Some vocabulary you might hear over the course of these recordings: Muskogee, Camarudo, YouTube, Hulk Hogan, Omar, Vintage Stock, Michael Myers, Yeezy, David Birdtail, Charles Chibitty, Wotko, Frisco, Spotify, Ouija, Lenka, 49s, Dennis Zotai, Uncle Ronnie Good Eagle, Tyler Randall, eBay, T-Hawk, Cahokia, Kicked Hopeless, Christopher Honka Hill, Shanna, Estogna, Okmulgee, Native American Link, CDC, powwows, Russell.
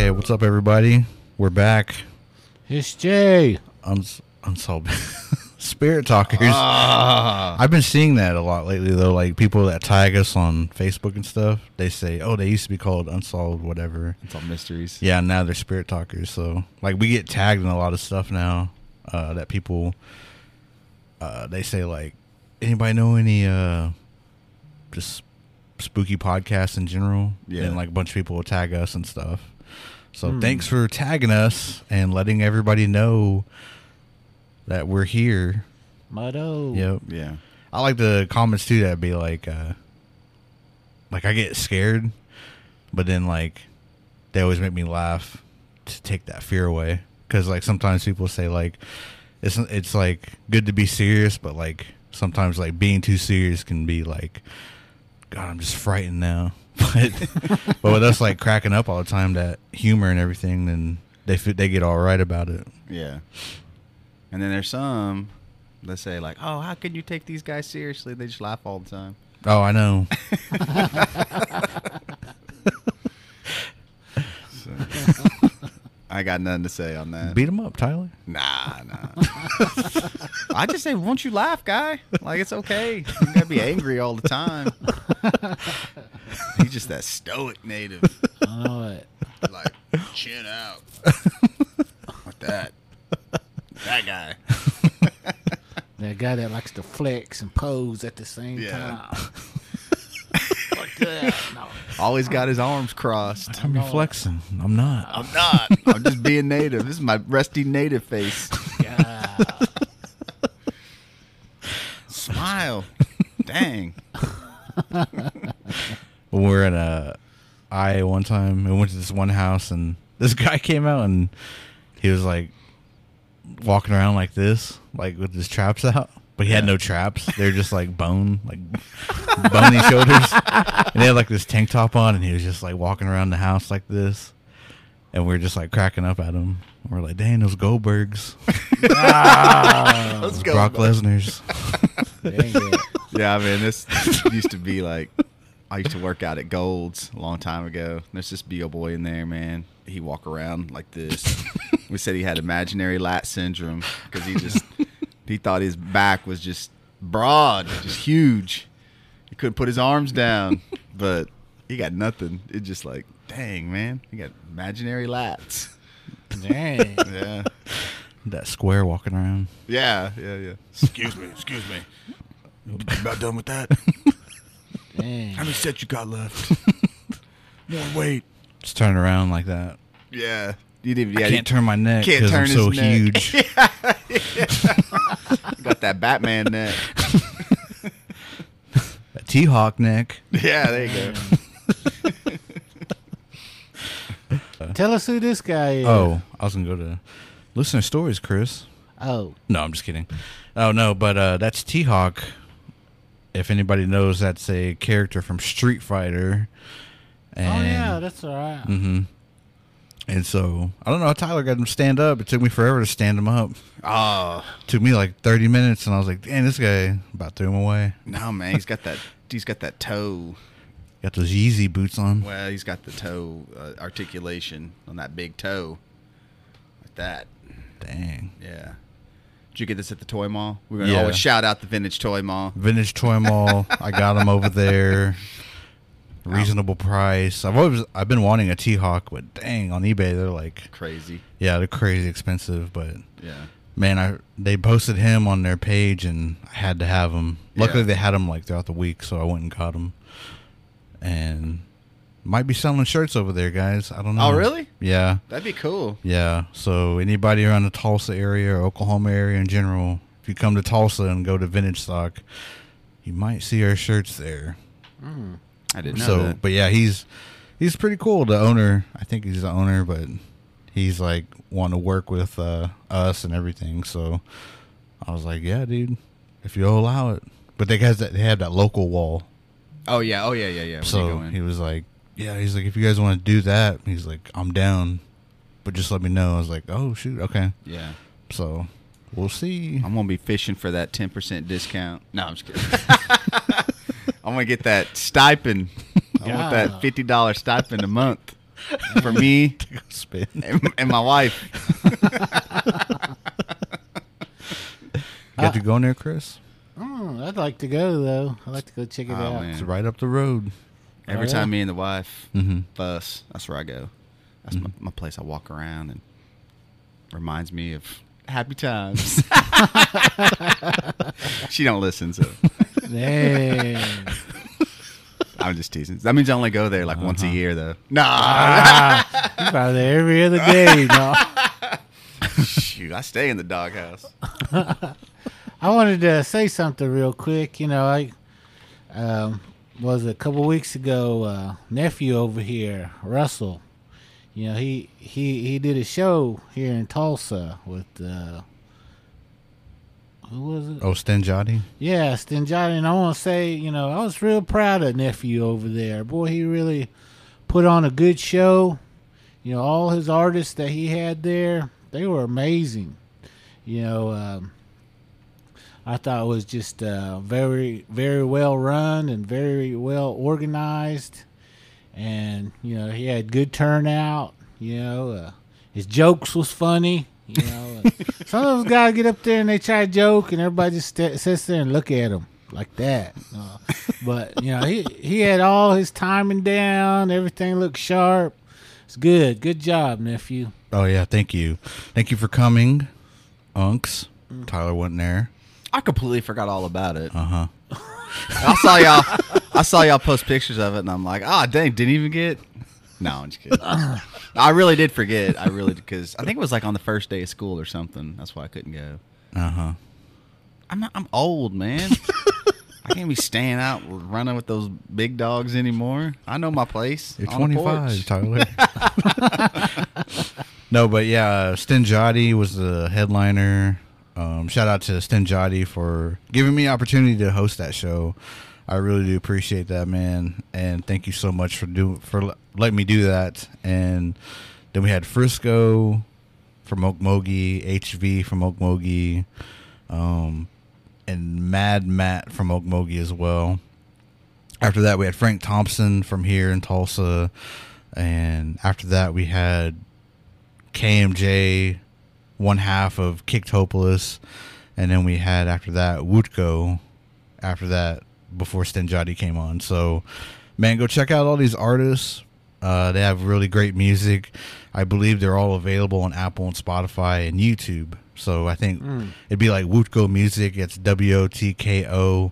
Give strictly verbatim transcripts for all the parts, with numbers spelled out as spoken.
Okay, what's up, everybody? We're back. It's Jay. I'm I'm so bad. Spirit talkers. Ah. I've been seeing that a lot lately, though. Like people that tag us on Facebook and stuff, they say, "Oh, they used to be called Unsolved whatever. Unsolved mysteries." Yeah, now they're Spirit Talkers. So, like, we get tagged in a lot of stuff now. Uh, that people, uh, they say, like, anybody know any uh, just spooky podcasts in general? Yeah, and like a bunch of people will tag us and stuff. So hmm. thanks for tagging us and letting everybody know that we're here. Motto. Yep. Yeah. I like the comments too that be like, uh, like I get scared, but then like they always make me laugh to take that fear away. Because like sometimes people say like it's it's like good to be serious, but like sometimes like being too serious can be like, God, I'm just frightened now. But but with us like cracking up all the time, that humor and everything, then they they get all right about it. Yeah. And then there's some, let's say, like, oh, how can you take these guys seriously? They just laugh all the time. Oh, I know. So, I got nothing to say on that. Beat them up, Tyler. Nah, nah. I just say, won't you laugh, guy? Like, it's okay. You got to be angry all the time. He's just that stoic native. I know it. Like, chin out. Like that. That guy. That guy that likes to flex and pose at the same yeah. time. Like that. No. Always got his arms crossed. I'm flexing. I'm not. I'm not. I'm just being native. This is my rusty native face. Yeah. Smile. Dang. We were in a I one time and we went to this one house and this guy came out and he was like walking around like this, like with his traps out, but he yeah. had no traps. They're just like bone, like bony shoulders, and they had like this tank top on, and he was just like walking around the house like this, and we we're just like cracking up at him. And we're like, dang, those Goldbergs, wow. Those Brock Lesnar's. Yeah, I mean, this used to be like, I used to work out at Gold's a long time ago. There's this B O boy in there, man. He walk around like this. We said he had imaginary lat syndrome because he just he thought his back was just broad, just huge. He couldn't put his arms down, but he got nothing. It's just like, dang, man, he got imaginary lats. Dang, yeah, that square walking around. Yeah, yeah, yeah. Excuse me, excuse me. About done with that. Dang. How many sets you got left? No, wait. Just turn around like that. Yeah. You didn't, yeah, I can't you, turn my neck because I'm so neck. Huge. Yeah, yeah. Got that Batman neck. That T-Hawk neck. Yeah, there you go. Tell us who this guy is. Oh, I was going to go to listener stories, Chris. Oh. No, I'm just kidding. Oh, no, but uh, that's T-Hawk. If anybody knows, that's a character from Street Fighter. And, oh, yeah, that's all right. Mm-hmm. And so, I don't know how Tyler got him to stand up. It took me forever to stand him up. Oh. It took me like thirty minutes, and I was like, dang, this guy about threw him away. No, man, he's got that He's got that toe. Got those Yeezy boots on. Well, he's got the toe uh, articulation on that big toe. Like that. Dang. Yeah. Did you get this at the toy mall? We're going to yeah. always shout out the Vintage Toy Mall. Vintage Toy Mall. I got him over there. Reasonable price. I've always I've been wanting a T-Hawk, but dang, on eBay they're like crazy. Yeah, they're crazy expensive, but yeah, man, I they posted him on their page and I had to have him. Luckily, yeah. they had him like throughout the week, so I went and caught him. And might be selling shirts over there, guys. I don't know. Oh, really? Yeah, that'd be cool. Yeah. So anybody around the Tulsa area or Oklahoma area in general, if you come to Tulsa and go to Vintage Stock, you might see our shirts there. Mm. I didn't know so, that. But yeah, he's he's pretty cool. The owner, I think he's the owner, but he's like wanting to work with uh, us and everything. So I was like, yeah, dude, if you'll allow it. But they guys that they have that local wall. Oh yeah, oh yeah, yeah, yeah. When so he was like, yeah, he's like, if you guys want to do that, he's like, I'm down, but just let me know. I was like, oh shoot, okay, yeah. So we'll see. I'm gonna be fishing for that ten percent discount. No, I'm just kidding. I'm going to get that stipend. I yeah. want that fifty dollars stipend a month. for me spin. And, and my wife. You got to go in there, Chris? Oh, I'd like to go, though. I'd like to go check it oh, out. Man. It's right up the road. Every oh, yeah. time me and the wife mm-hmm. fuss, that's where I go. That's mm-hmm. my, my place. I walk around and reminds me of happy times. She don't listen, so. Dang. I'm just teasing. That means I only go there like uh-huh. once a year, though. Nah. Ah, you're probably there every other day. No. Shoot, I stay in the doghouse. I wanted to say something real quick. You know, I um, was a couple weeks ago, uh, nephew over here, Russell. You know, he, he, he did a show here in Tulsa with, uh, who was it? Oh, Sten Joddi? Yeah, Sten Joddi. And I want to say, you know, I was real proud of nephew over there. Boy, he really put on a good show. You know, all his artists that he had there, they were amazing. You know, um, I thought it was just uh, very, very well run and very well organized. And, you know, he had good turnout. You know, uh, his jokes was funny. You know, uh, some of those guys get up there and they try to joke, and everybody just st- sits there and look at him like that. Uh, but you know, he he had all his timing down. Everything looked sharp. It's good. Good job, nephew. Oh yeah, thank you, thank you for coming, Unks. Mm-hmm. Tyler wasn't there. I completely forgot all about it. Uh huh. I saw y'all. I saw y'all post pictures of it, and I'm like, ah, oh, dang, didn't even get. No, I'm just kidding. I really did forget. I really did, because I think it was like on the first day of school or something. That's why I couldn't go. Uh huh. I'm not, I'm old, man. I can't be staying out running with those big dogs anymore. I know my place. You're twenty-five, Tyler. No, but yeah, Sten Joddi was the headliner. Um, shout out to Sten Joddi for giving me the opportunity to host that show. I really do appreciate that, man, and thank you so much for do for letting me do that. And then we had Frisco from Okmulgee, H V from Okmulgee, um, and Mad Matt from Okmulgee as well. After that, we had Frank Thompson from here in Tulsa, and after that, we had K M J, one half of Kicked Hopeless, and then we had after that Wotko. After that. Before Sten Joddi came on. So, man, go check out all these artists. Uh, they have really great music. I believe they're all available on Apple and Spotify and YouTube. So I think mm. it'd be like Wotko Music. It's W O T K O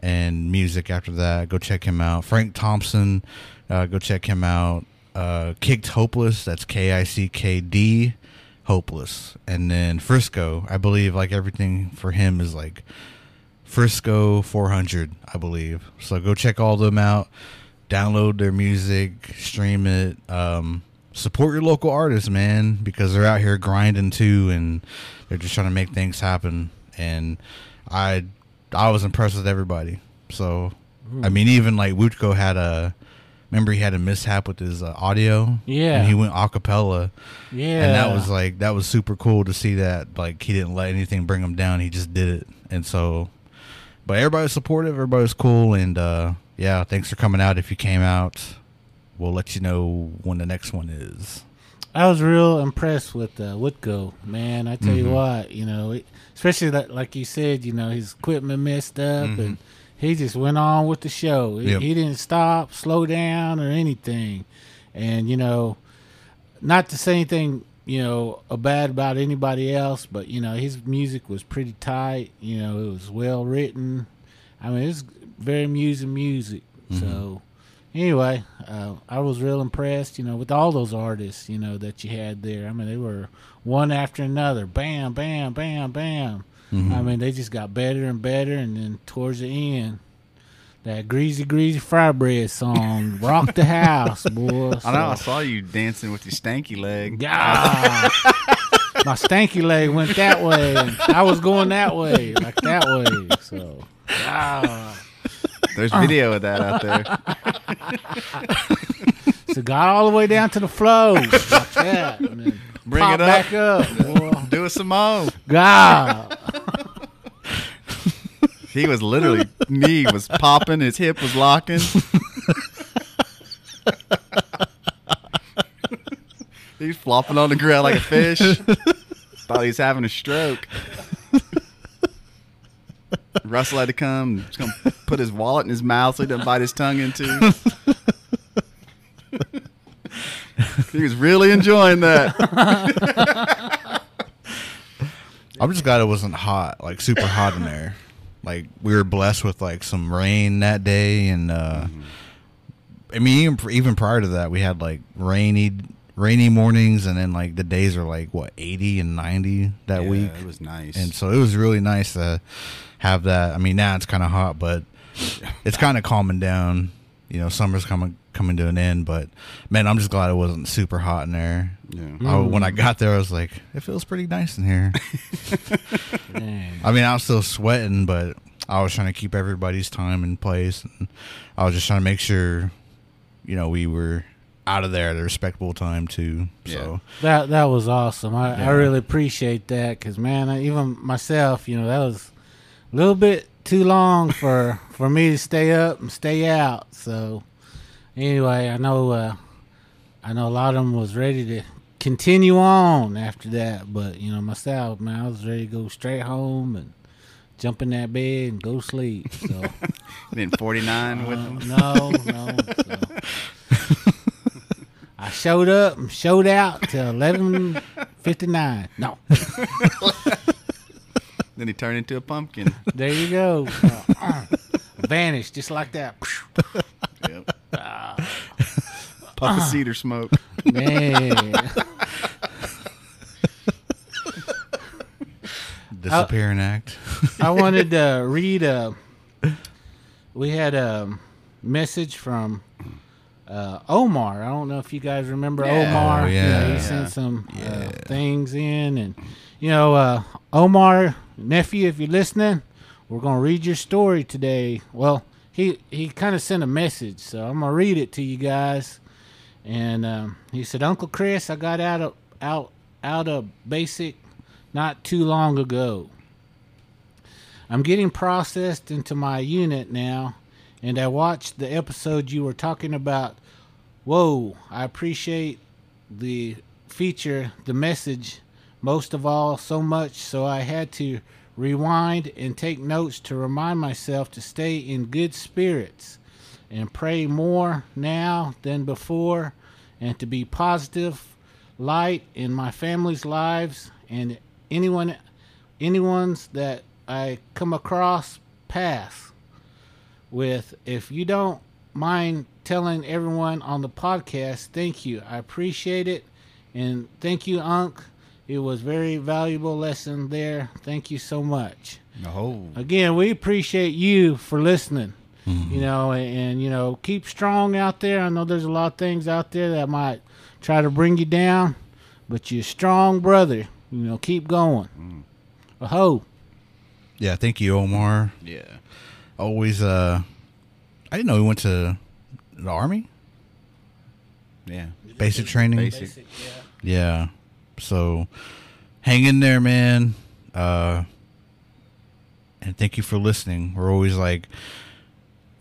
and music after that. Go check him out. Frank Thompson, uh, go check him out. Uh, Kicked Hopeless, that's K I C K D, Hopeless. And then Frisco, I believe like everything for him is like Frisco four hundred, I believe. So go check all of them out. Download their music, stream it. Um, support your local artists, man, because they're out here grinding too, and they're just trying to make things happen. And I, I was impressed with everybody. So, ooh. I mean, even like Wotko had a. Remember, he had a mishap with his uh, audio. Yeah, and he went a cappella. Yeah, and that was like that was super cool to see that. Like he didn't let anything bring him down. He just did it, and so. But everybody's supportive, everybody's cool, and uh, yeah, thanks for coming out. If you came out, we'll let you know when the next one is. I was real impressed with uh, Wotko, man. I tell mm-hmm. you what, you know, it, especially that, like you said, you know, his equipment messed up, mm-hmm. and he just went on with the show. Yep. He, he didn't stop, slow down, or anything. And, you know, not to say anything, you know, bad about anybody else, but you know his music was pretty tight. You know, it was well written. I mean, it's very amusing music. Mm-hmm. So, anyway, uh, I was real impressed. You know, with all those artists, you know, that you had there. I mean, they were one after another. Bam, bam, bam, bam. Mm-hmm. I mean, they just got better and better, and then towards the end. That greasy, greasy fry bread song rocked the house, boy. So. I know. I saw you dancing with your stanky leg. Yeah, my stanky leg went that way. And I was going that way, like that way. So, yeah. There's video of that out there. So got all the way down to the flow, like that. And then bring it up. Back up, boy. Do it some more. God. He was literally, knee was popping, his hip was locking. He's flopping on the ground like a fish. Thought he was having a stroke. Russell had to come. He's going to put his wallet in his mouth so he doesn't bite his tongue into. He was really enjoying that. I'm just glad it wasn't hot, like super hot in there. Like, we were blessed with, like, some rain that day. And, uh, mm-hmm. I mean, even, even prior to that, we had, like, rainy rainy mornings. And then, like, the days are, like, what, eighty and ninety that yeah, week? It was nice. And so it was really nice to have that. I mean, now it's kind of hot, but it's kind of calming down. You know, summer's coming coming to an end, but man, I'm just glad it wasn't super hot in there. Yeah. I, when I got there, I was like, it feels pretty nice in here. I mean, I was still sweating, but I was trying to keep everybody's time in place. And I was just trying to make sure, you know, we were out of there at a respectable time too. Yeah. So that that was awesome. I, yeah. I really appreciate that because, man, I, even myself, you know, that was a little bit too long for for me to stay up and stay out. So anyway, I know uh I know a lot of them was ready to continue on after that, but you know, myself, man, I was ready to go straight home and jump in that bed and go sleep. So then forty-nine uh, with them? No, no. So. I showed up and showed out till eleven fifty-nine. No. Then he turned into a pumpkin. There you go. Uh, uh, vanished just like that. Yep. Uh, Puff uh, of cedar smoke. Man. Disappearing I, act. I wanted to read a. We had a message from uh, Omar. I don't know if you guys remember yeah. Omar. Oh, yeah. yeah. He sent some yeah. uh, things in. And, you know, uh, Omar, nephew, if you're listening, we're going to read your story today. Well, he, he kind of sent a message, so I'm going to read it to you guys. And um, he said, Uncle Chris, I got out of, out, out of basic not too long ago. I'm getting processed into my unit now, and I watched the episode you were talking about. Whoa, I appreciate the feature, the message, most of all, so much, so I had to rewind and take notes to remind myself to stay in good spirits and pray more now than before and to be positive light in my family's lives and anyone anyone's that I come across paths with. If you don't mind telling everyone on the podcast, thank you. I appreciate it. And thank you, Unc. It was very valuable lesson there. Thank you so much. Oh. Again, we appreciate you for listening. Mm-hmm. You know, and, and, you know, keep strong out there. I know there's a lot of things out there that might try to bring you down, but you're a strong brother. You know, keep going. Mm. Aho. Yeah, thank you, Omar. Yeah. Always, uh, I didn't know he went to the Army. Yeah. Basic training. Basic, Basic yeah. Yeah. So hang in there, man. Uh, and thank you for listening. We're always like,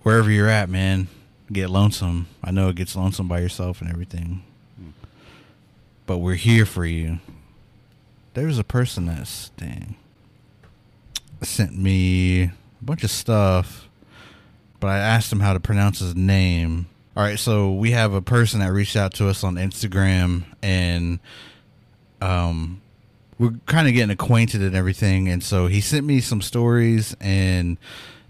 wherever you're at, man, get lonesome. I know it gets lonesome by yourself and everything, but we're here for you. There's a person that's dang, sent me a bunch of stuff, but I asked him how to pronounce his name. All right. So we have a person that reached out to us on Instagram, and Um, we're kind of getting acquainted and everything. And so he sent me some stories, and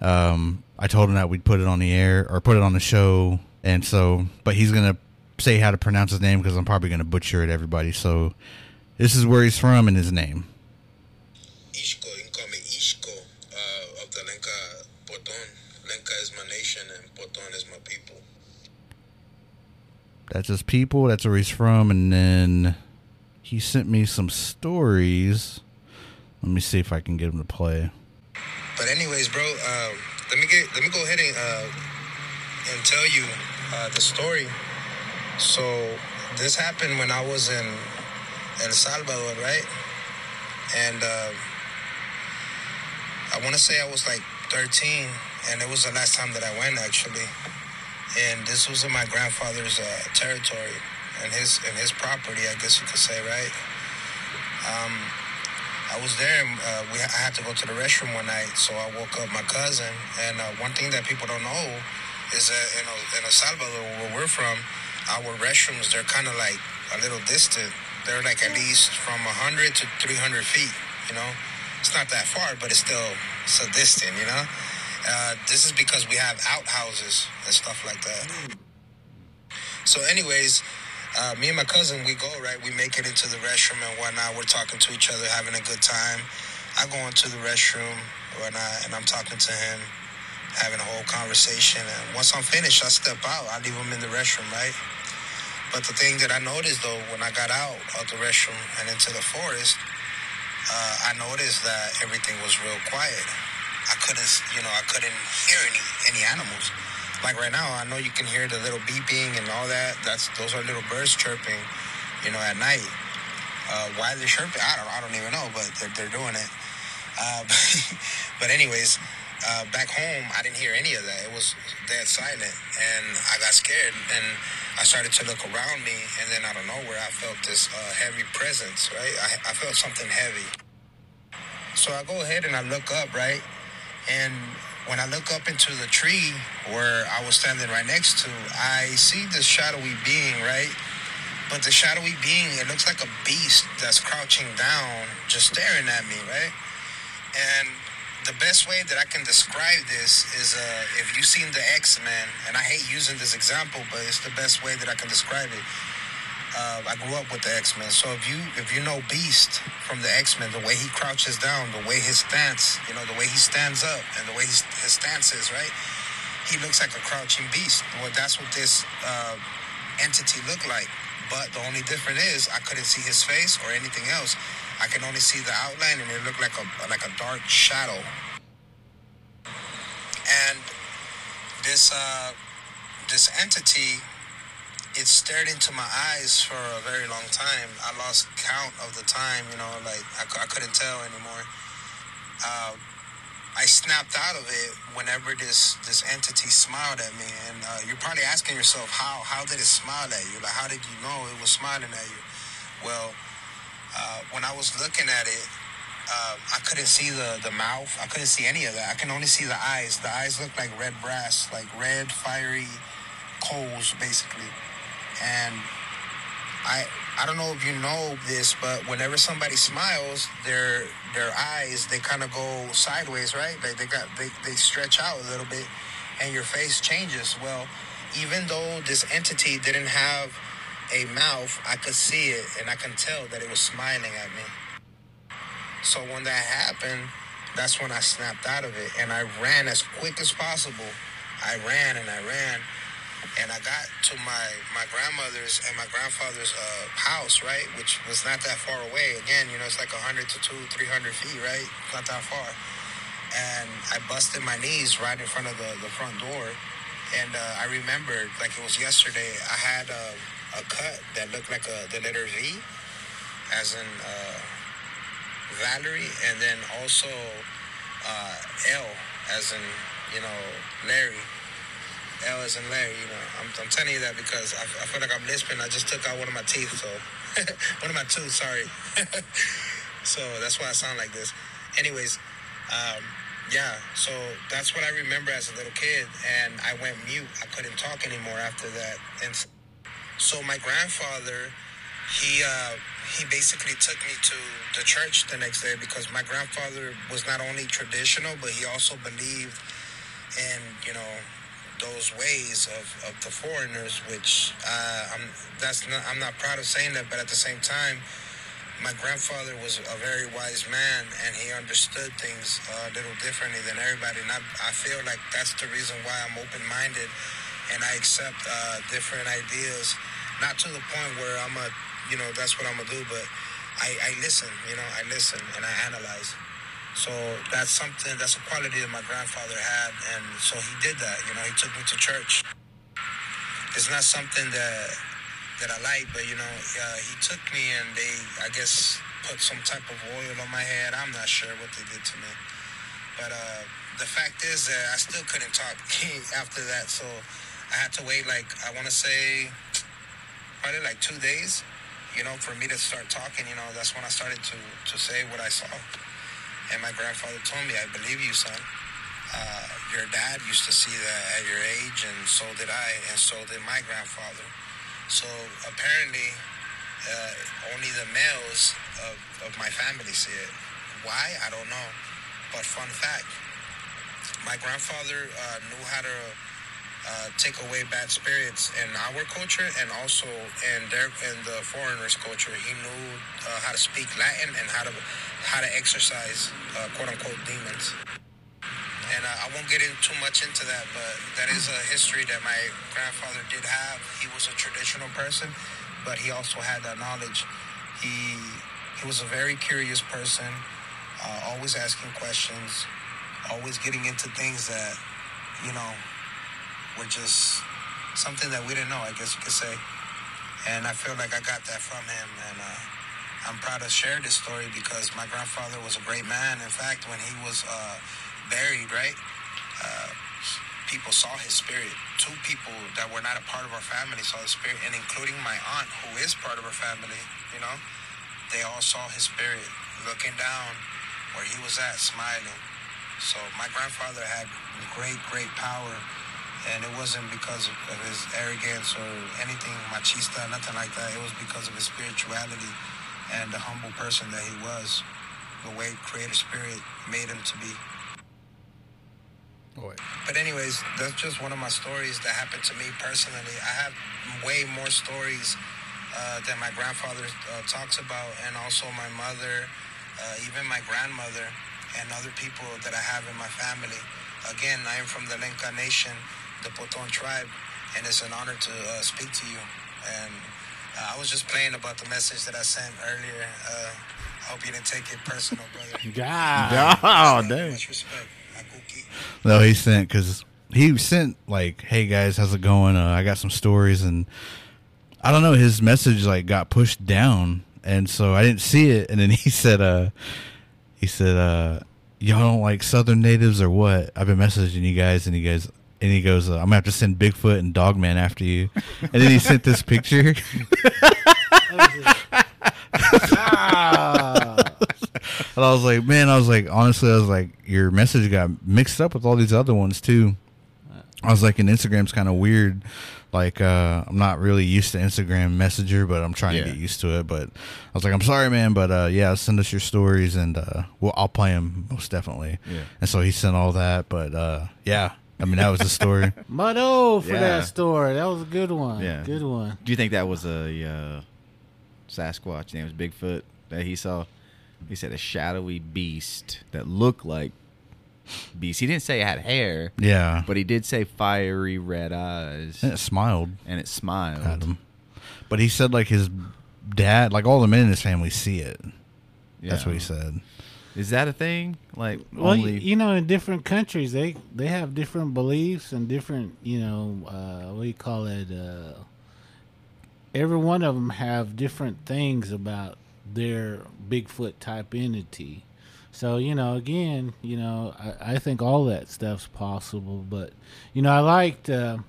um, I told him that we'd put it on the air or put it on the show. And so, but he's going to say how to pronounce his name because I'm probably going to butcher it, everybody. So this is where he's from and his name. Ishko, you can call me Ishko, uh, of the Lenka Poton. Lenka is my nation and Poton is my people. That's his people. That's where he's from. And then he sent me some stories. Let me see if I can get him to play. But anyways, bro, uh, let me get, let me go ahead and uh, and tell you uh, the story. So this happened when I was in El Salvador, right? And uh, I want to say I was like thirteen, and it was the last time that I went, actually. And this was in my grandfather's uh, territory. and his and his property, I guess you could say, right? Um, I was there. And, uh, we I had to go to the restroom one night, so I woke up my cousin. And uh, one thing that people don't know is that in, in El Salvador, where we're from, our restrooms, they're kind of like a little distant. They're like at least from one hundred to three hundred feet, you know? It's not that far, but it's still so distant, you know? Uh, this is because we have outhouses and stuff like that. So anyways, uh, me and my cousin, we go, right? We make it into the restroom and whatnot. We're talking to each other, having a good time. I go into the restroom and, I, and I'm talking to him, having a whole conversation. And once I'm finished, I step out. I leave him in the restroom, right? But the thing that I noticed, though, when I got out of the restroom and into the forest, uh, I noticed that everything was real quiet. I couldn't, you know, I couldn't hear any, any animals. Like right now, I know you can hear the little beeping and all that. That's those are little birds chirping, you know, at night. Uh, why they're chirping, I don't, I don't even know, but they're, they're doing it. Uh, but, but anyways, uh, back home, I didn't hear any of that. It was dead silent, and I got scared, and I started to look around me, and then out of nowhere, I felt this uh, heavy presence, right? I, I felt something heavy. So I go ahead and I look up, right? And when I look up into the tree where I was standing right next to, I see this shadowy being, right? But the shadowy being, it looks like a beast that's crouching down, just staring at me, right? And the best way that I can describe this is uh, if you've seen the X-Men, and I hate using this example, but it's the best way that I can describe it. Uh, I grew up with the X-Men, so if you if you know Beast from the X-Men, the way he crouches down, the way his stance, you know, the way he stands up, and the way his, his stance is, right? He looks like a crouching beast. Well, that's what this uh, entity looked like. But the only difference is I couldn't see his face or anything else. I can only see the outline, and it looked like a like a dark shadow. And this uh, this entity, it stared into my eyes for a very long time. I lost count of the time, you know, like I, I couldn't tell anymore. Uh, I snapped out of it whenever this, this entity smiled at me. And uh, you're probably asking yourself, how how did it smile at you? Like, how did you know it was smiling at you? Well, uh, when I was looking at it, uh, I couldn't see the, the mouth. I couldn't see any of that. I can only see the eyes. The eyes looked like red brass, like red, fiery coals, basically. And I I don't know if you know this, but whenever somebody smiles, their their eyes, they kind of go sideways, right? Like they got they, they stretch out a little bit, and your face changes. Well, even though this entity didn't have a mouth, I could see it, and I can tell that it was smiling at me. So when that happened, that's when I snapped out of it, and I ran as quick as possible. I ran and I ran. And I got to my, my grandmother's and my grandfather's uh, house, right, which was not that far away. Again, you know, it's like one hundred to two hundred, three hundred feet, right? Not that far. And I busted my knees right in front of the, the front door. And uh, I remembered, like it was yesterday, I had a, a cut that looked like a, the letter V, as in uh, Valerie, and then also uh, L, as in, you know, Larry. L as in Larry, you know. I'm, I'm telling you that because I, I feel like I'm lisping. I just took out one of my teeth, so... one of my tooth, sorry. So that's why I sound like this. Anyways, um, yeah. So that's what I remember as a little kid, and I went mute. I couldn't talk anymore after that. And so my grandfather, he, uh, he basically took me to the church the next day because my grandfather was not only traditional, but he also believed in, you know... those ways of, of the foreigners, which uh, I'm that's not, I'm not proud of saying that, but at the same time, my grandfather was a very wise man, and he understood things uh, a little differently than everybody, and I, I feel like that's the reason why I'm open-minded, and I accept uh, different ideas, not to the point where I'm a, you know, that's what I'm gonna do, but I, I listen, you know, I listen, and I analyze. So that's something, that's a quality that my grandfather had, and so he did that, you know, he took me to church. It's not something that that I like, but, you know, uh, he took me and they, I guess, put some type of oil on my head. I'm not sure what they did to me. But uh, the fact is that I still couldn't talk after that, so I had to wait, like, I want to say probably like two days, you know, for me to start talking. You know, that's when I started to, to say what I saw. And my grandfather told me, I believe you, son. Uh, your dad used to see that at your age, and so did I, and so did my grandfather. So apparently, uh, only the males of, of my family see it. Why? I don't know. But fun fact, my grandfather uh, knew how to uh, take away bad spirits in our culture, and also in their in the foreigners' culture. He knew uh, how to speak Latin and how to how to exorcise uh, quote unquote demons. And uh, I won't get in too much into that, but that is a history that my grandfather did have. He was a traditional person, but he also had that knowledge. He he was a very curious person, uh, always asking questions, always getting into things that, you know, were just something that we didn't know, I guess you could say. And I feel like I got that from him, and uh, I'm proud to share this story because my grandfather was a great man. In fact, when he was uh, buried, right, uh, people saw his spirit. Two people that were not a part of our family saw his spirit, and including my aunt, who is part of our family, you know, they all saw his spirit looking down where he was at, smiling. So my grandfather had great, great power, and it wasn't because of his arrogance or anything machista, nothing like that. It was because of his spirituality and the humble person that he was, the way Creator Spirit made him to be. Boy. But anyways, that's just one of my stories that happened to me personally. I have way more stories uh, that my grandfather uh, talks about, and also my mother, uh, even my grandmother, and other people that I have in my family. Again, I am from the Lenka Nation, the Poton tribe, and it's an honor to uh, speak to you. And uh, I was just playing about the message that I sent earlier. Uh, I hope you didn't take it personal, brother. God. Oh, so, damn. Much respect. No, he sent, because he sent, like, hey, guys, how's it going? Uh, I got some stories, and I don't know, his message, like, got pushed down, and so I didn't see it, and then he said, uh, He said, uh, y'all don't like Southern natives or what? I've been messaging you guys, and he goes, and he goes, uh, I'm going to have to send Bigfoot and Dogman after you. And then he sent this picture. Ah. And I was like, man, I was like, honestly, I was like, your message got mixed up with all these other ones, too. I was like, and Instagram's kind of weird. Like, uh, I'm not really used to Instagram Messenger, but I'm trying yeah. to get used to it. But I was like, I'm sorry, man, but uh, yeah, send us your stories, and uh, we'll, I'll play them most definitely. Yeah. And so he sent all that, but uh, yeah, I mean, that was the story. Mado for yeah. that story. That was a good one. Yeah. Good one. Do you think that was a uh, Sasquatch? His name was Bigfoot that he saw. He said a shadowy beast that looked like beast. He didn't say it had hair. Yeah. But he did say fiery red eyes. And it smiled. And it smiled at him. But he said, like, his dad, like, all the men in his family see it. Yeah. That's what he said. Is that a thing? Like, well, only... you know, in different countries, they, they have different beliefs and different, you know, uh, what do you call it? Uh, every one of them have different things about their Bigfoot type entity. So, you know, again, you know, I, I think all that stuff's possible. But, you know, I liked uh,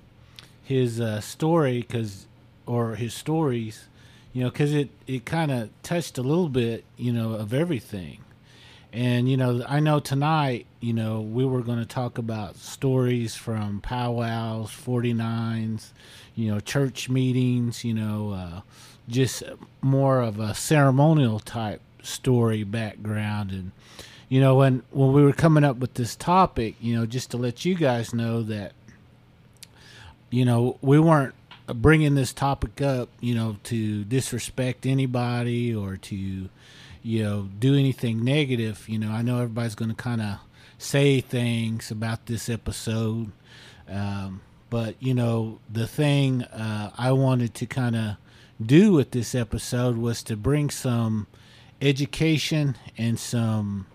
his uh, story cause, or his stories, you know, because it, it kind of touched a little bit, you know, of everything. And, you know, I know tonight, you know, we were going to talk about stories from powwows, forty-nines, you know, church meetings, you know, uh, just more of a ceremonial type story background. And you know, when when we were coming up with this topic, you know, just to let you guys know that, you know, we weren't bringing this topic up, you know, to disrespect anybody or to, you know, do anything negative. You know, I know everybody's going to kind of say things about this episode, um, but you know, the thing uh, I wanted to kind of do with this episode was to bring some education and some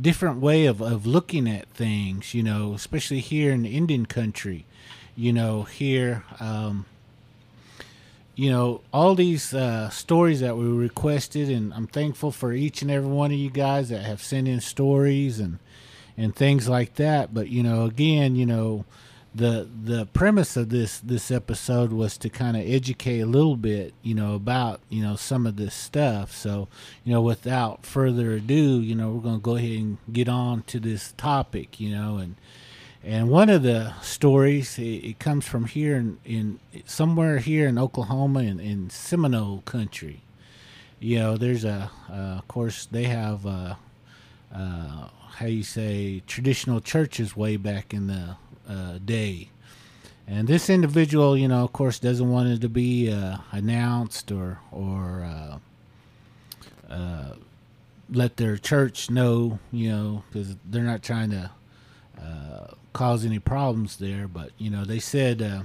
different way of, of looking at things, you know, especially here in the Indian country, you know, here, um, you know, all these uh, stories that we requested, and I'm thankful for each and every one of you guys that have sent in stories and, and things like that. But, you know, again, you know, the the premise of this this episode was to kind of educate a little bit, you know, about, you know, some of this stuff. So, you know, without further ado, you know, we're going to go ahead and get on to this topic, you know, and and one of the stories, it, it comes from here in, in somewhere here in Oklahoma, in, in Seminole country. You know, there's a, uh, of course, they have, uh, uh, how you say, traditional churches way back in the uh, day. And this individual, you know, of course, doesn't want it to be uh, announced or, or uh, uh, let their church know, you know, because they're not trying to uh, cause any problems there. But, you know, they said, uh,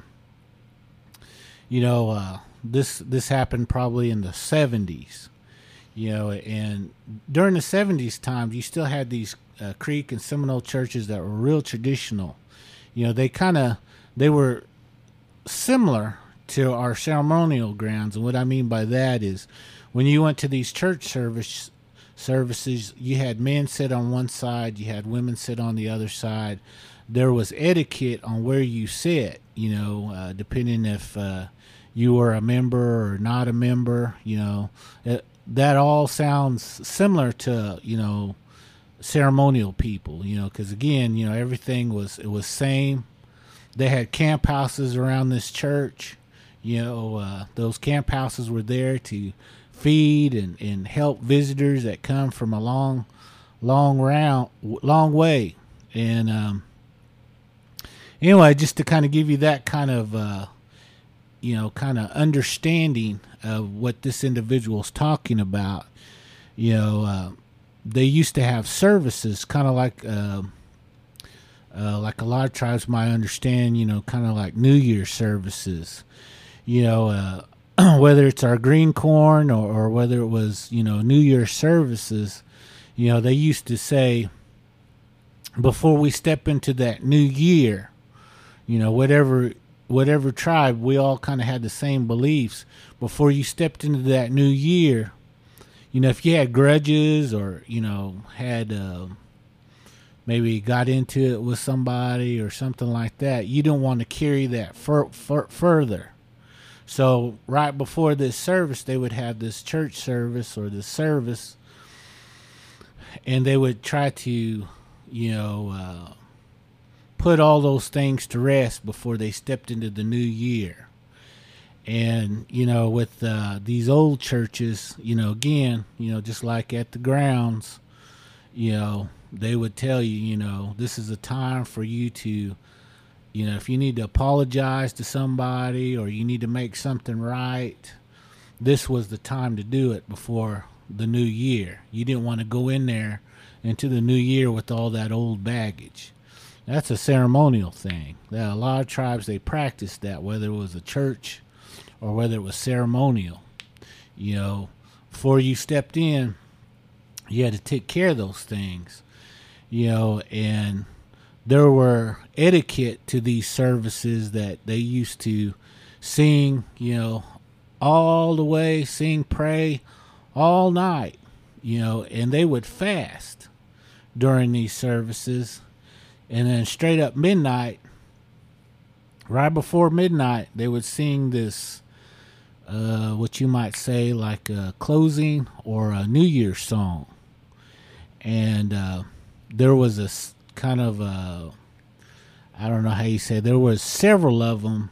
you know, uh, This this happened probably in the seventies, you know, and during the seventies times, you still had these uh, Creek and Seminole churches that were real traditional. You know, they kind of, they were similar to our ceremonial grounds. And what I mean by that is when you went to these church service services, you had men sit on one side, you had women sit on the other side. There was etiquette on where you sit, you know, uh, depending if... Uh, you were a member or not a member, you know, it, that all sounds similar to, you know, ceremonial people, you know, because again, you know, everything was, it was same. They had camp houses around this church, you know, uh, those camp houses were there to feed and, and help visitors that come from a long, long round, long way. And, um, anyway, just to kind of give you that kind of, uh, you know, kind of understanding of what this individual's talking about. You know, uh, they used to have services kind of like, uh, uh, like a lot of tribes might understand, you know, kind of like New Year's services, you know, uh, whether it's our green corn or, or whether it was, you know, New Year's services, you know, they used to say, before we step into that new year, you know, whatever, whatever tribe, we all kind of had the same beliefs. Before you stepped into that new year, you know, if you had grudges or, you know, had uh, maybe got into it with somebody or something like that, you don't want to carry that fur- fur- further. So right before this service, they would have this church service or this service, and they would try to, you know, uh, put all those things to rest before they stepped into the new year. And, you know, with uh, these old churches, you know, again, you know, just like at the grounds, you know, they would tell you, you know, this is a time for you to, you know, if you need to apologize to somebody or you need to make something right, this was the time to do it before the new year. You didn't want to go in there into the new year with all that old baggage. That's a ceremonial thing. That a lot of tribes, they practiced that, whether it was a church or whether it was ceremonial. You know, before you stepped in, you had to take care of those things. You know, and there were etiquette to these services that they used to sing, you know, all the way, sing, pray all night, you know, and they would fast during these services. And then straight up midnight, right before midnight, they would sing this, uh, what you might say, like a closing or a New Year's song. And uh, there was a kind of, a, I don't know how you say, there was several of them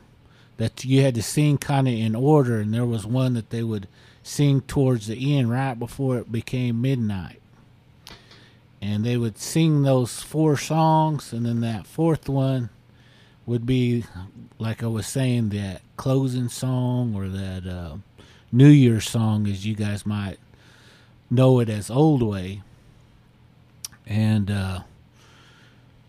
that you had to sing kind of in order. And there was one that they would sing towards the end, right before it became midnight. And they would sing those four songs, and then that fourth one would be, like I was saying, that closing song or that uh, New Year's song, as you guys might know it as Old Way. And uh,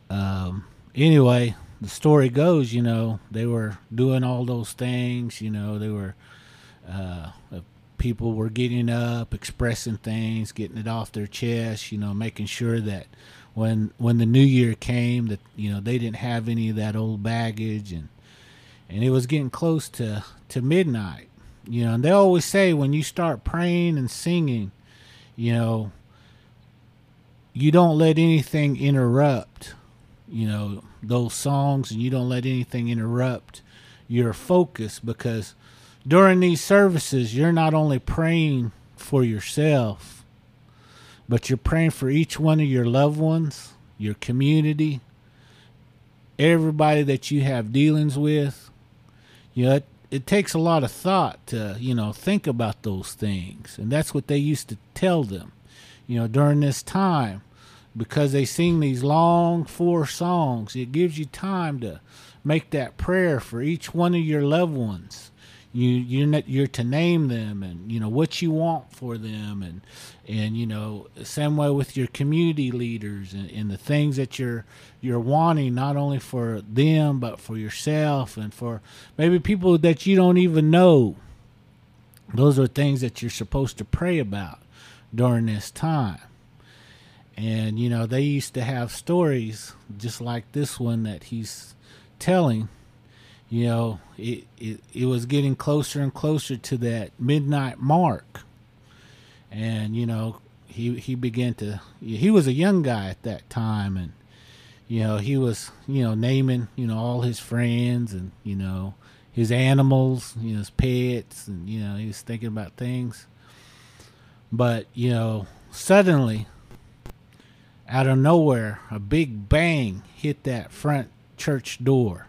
um, anyway, the story goes, you know, they were doing all those things, you know, they were, uh, people were getting up, expressing things, getting it off their chest, you know, making sure that when when the new year came that, you know, they didn't have any of that old baggage. And and it was getting close to, to midnight, you know, and they always say when you start praying and singing, you know, you don't let anything interrupt, you know, those songs, and you don't let anything interrupt your focus, because during these services, you're not only praying for yourself, but you're praying for each one of your loved ones, your community, everybody that you have dealings with. You know, it, it takes a lot of thought to, you know, think about those things. And that's what they used to tell them, you know, during this time, because they sing these long four songs. It gives you time to make that prayer for each one of your loved ones. You, you're, not, you're to name them, and, you know, what you want for them. And, and you know, same way with your community leaders, and, and the things that you're, you're wanting, not only for them, but for yourself and for maybe people that you don't even know. Those are things that you're supposed to pray about during this time. And, you know, they used to have stories just like this one that he's telling. You know, it, it it was getting closer and closer to that midnight mark. And, you know, he he began to, he was a young guy at that time. And, you know, he was, you know, naming, you know, all his friends and, you know, his animals, you know, his pets. And, you know, he was thinking about things. But, you know, suddenly, out of nowhere, a big bang hit that front church door.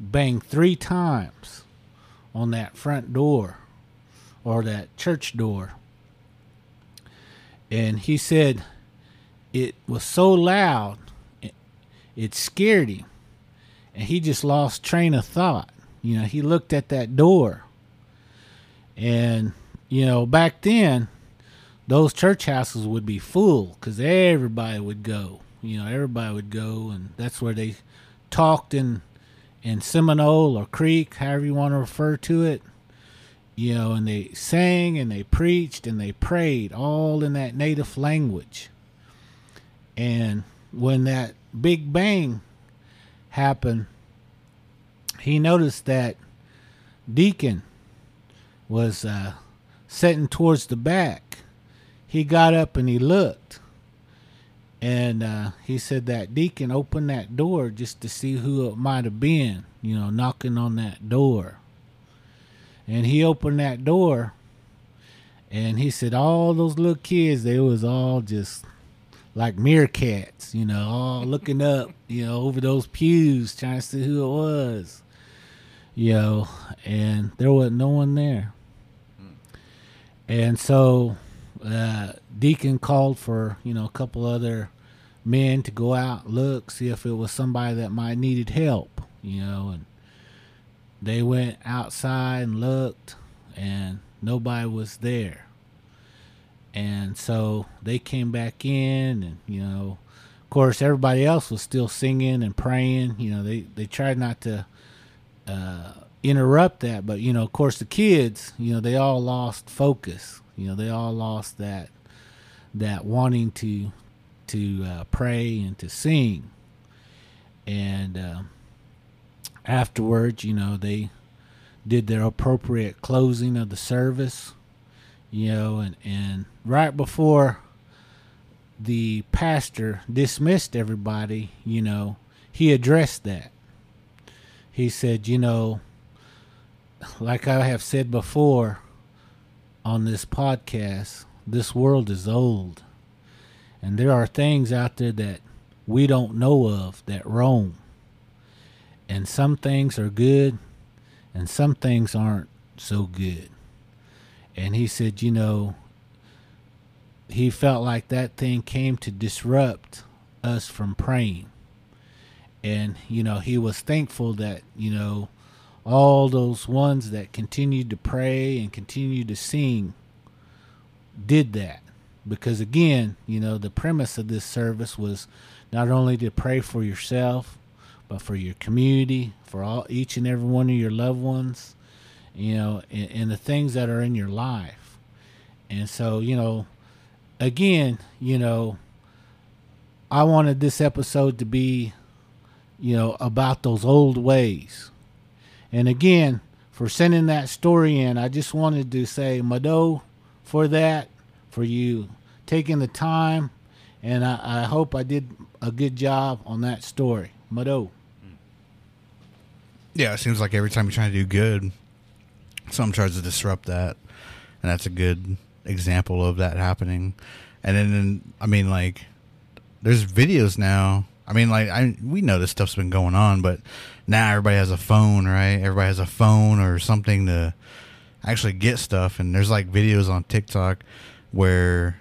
Bang three times on that front door, or that church door. And he said it was so loud it, it scared him, and he just lost train of thought. You know, he looked at that door, and, you know, back then those church houses would be full, because everybody would go, you know, everybody would go, and that's where they talked in in Seminole or Creek, however you want to refer to it, you know, and they sang and they preached and they prayed, all in that native language. And when that big bang happened, he noticed that Deacon was uh, sitting towards the back. He got up and he looked. And uh, he said that Deacon opened that door just to see who it might have been, you know, knocking on that door. And he opened that door, and he said all those little kids, they was all just like meerkats, you know, all looking up, you know, over those pews, trying to see who it was, you know, and there wasn't no one there. And so Uh, Deacon called for, you know, a couple other men to go out, look, see if it was somebody that might needed help, you know, and they went outside and looked, and nobody was there. And so they came back in, and, you know, of course, everybody else was still singing and praying. You know, they, they tried not to uh, interrupt that, but, you know, of course, the kids, you know, they all lost focus. You know, they all lost that that wanting to to uh, pray and to sing. And uh, afterwards, you know, they did their appropriate closing of the service, you know, and, and right before the pastor dismissed everybody, you know, he addressed that. He said, you know, like I have said before on this podcast, this world is old, and there are things out there that we don't know of that roam, and some things are good and some things aren't so good. And he said, you know, he felt like that thing came to disrupt us from praying. And, you know, he was thankful that, you know, all those ones that continued to pray and continued to sing did that. Because, again, you know, the premise of this service was not only to pray for yourself, but for your community, for all each and every one of your loved ones, you know, and, and the things that are in your life. And so, you know, again, you know, I wanted this episode to be, you know, about those old ways. And again, for sending that story in, I just wanted to say Mado for that, for you taking the time. And I, I hope I did a good job on that story. Mado. Yeah, it seems like every time you're trying to do good, someone tries to disrupt that. And that's a good example of that happening. And then, I mean, like, there's videos now. I mean, like, I we know this stuff's been going on, but now everybody has a phone, right? Everybody has a phone or something to actually get stuff. And there's, like, videos on TikTok where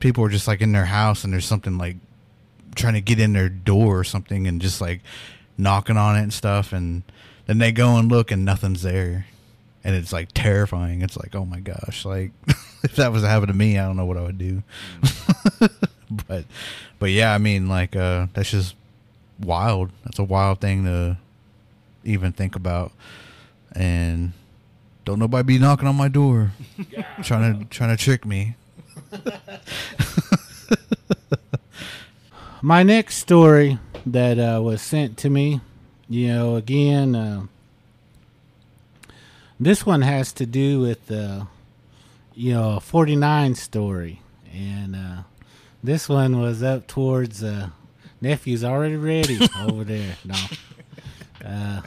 people are just, like, in their house and there's something, like, trying to get in their door or something and just, like, knocking on it and stuff, and then they go and look and nothing's there, and it's like terrifying. It's like, oh my gosh, like if that was to happen to me, I don't know what I would do. but but yeah, I mean, like uh that's just wild. That's a wild thing to even think about. And don't nobody be knocking on my door trying to trying to trick me. My next story that uh, was sent to me, you know, again, uh, this one has to do with, uh, you know, a forty-nine story. And uh, this one was up towards uh, Nephew's already ready over there. No. Uh,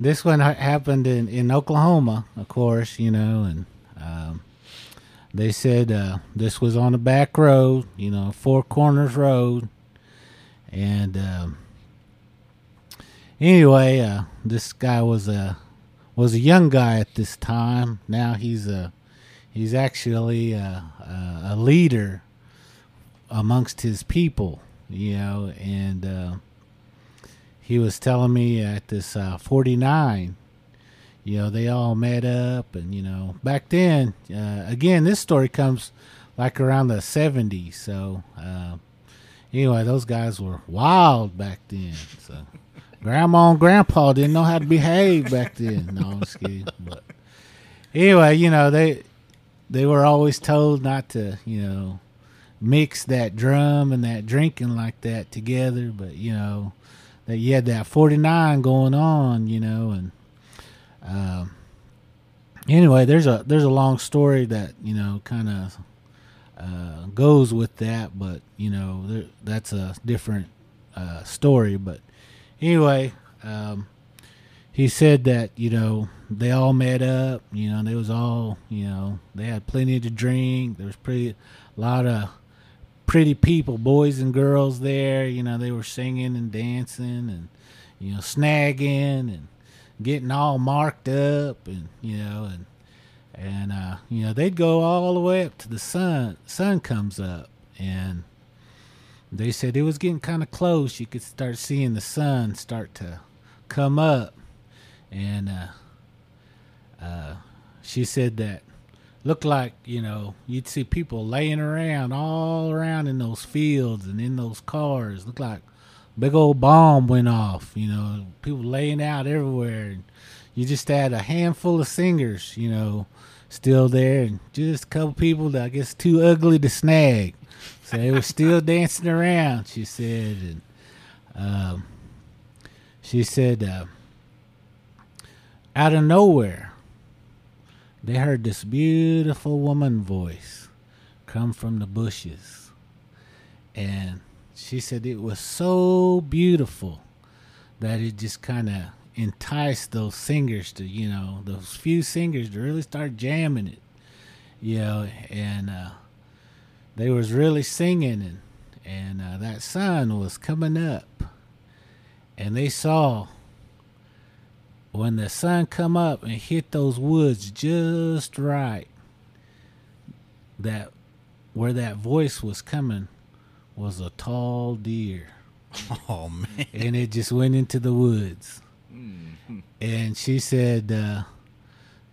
this one happened in, in Oklahoma, of course, you know, and um, they said uh, this was on a back road, you know, Four Corners Road. And um, anyway, uh, this guy was a was a young guy at this time. Now he's a he's actually a, a, a leader amongst his people, you know. And uh, he was telling me at this uh, forty-nine, you know, they all met up, and you know, back then, uh, again, this story comes like around the seventies, so. Uh, Anyway, those guys were wild back then. So, Grandma and Grandpa didn't know how to behave back then. No, I'm just kidding. But anyway, you know, they they were always told not to, you know, mix that drum and that drinking like that together. But, you know, that you had that forty-nine going on, you know. And um, anyway, there's a, there's a long story that, you know, kind of... Uh, goes with that, but you know, there, that's a different uh, story. But anyway, um, he said that, you know, they all met up, you know, they was all, you know, they had plenty to drink. There was pretty a lot of pretty people, boys and girls there, you know. They were singing and dancing and, you know, snagging and getting all marked up, and you know, and And, uh, you know, they'd go all the way up to the sun. Sun comes up. And they said it was getting kind of close. You could start seeing the sun start to come up. And uh, uh, she said that looked like, you know, you'd see people laying around all around in those fields and in those cars. Looked like a big old bomb went off, you know, people laying out everywhere. And you just had a handful of singers, you know, still there, and just a couple people that I guess too ugly to snag, so they were still dancing around. She said, and um, she said, uh, out of nowhere, they heard this beautiful woman voice come from the bushes, and she said it was so beautiful that it just kind of entice those singers to, you know, those few singers to really start jamming it, you know. And uh, they was really singing, and and uh, that sun was coming up, and they saw when the sun come up and hit those woods just right, that where that voice was coming was a tall deer. Oh man! And it just went into the woods. And she said, uh,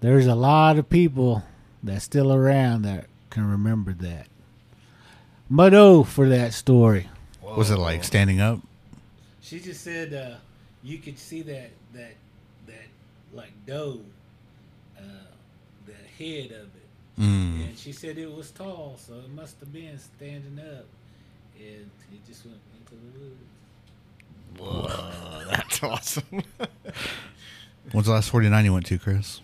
there's a lot of people that's still around that can remember that. Mado for that story. Whoa. Was it like standing up? She just said, uh, you could see that, that, that like doe, uh, the head of it. Mm. And she said it was tall, so it must have been standing up. And it just went into the woods. Whoa, that's awesome. When's the last forty-nine you went to, Chris?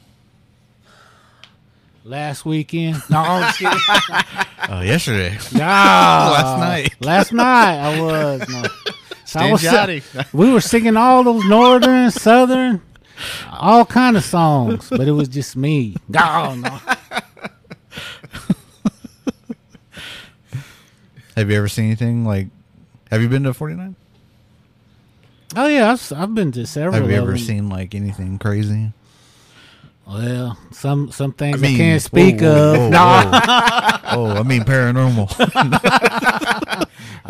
Last weekend. No, I'm just kidding. Oh, yesterday. No. Last night. Last night I was. No. Sten Joddi. We were singing all those northern, southern, all kind of songs, but it was just me. Oh, no. Have you ever seen anything like, have you been to forty-nine? Oh, yeah. I've, I've been to several. Have you ever seen like anything crazy? Well, some some things I, mean, I can't speak whoa, whoa, of. Whoa, nah. whoa. Oh, I mean paranormal.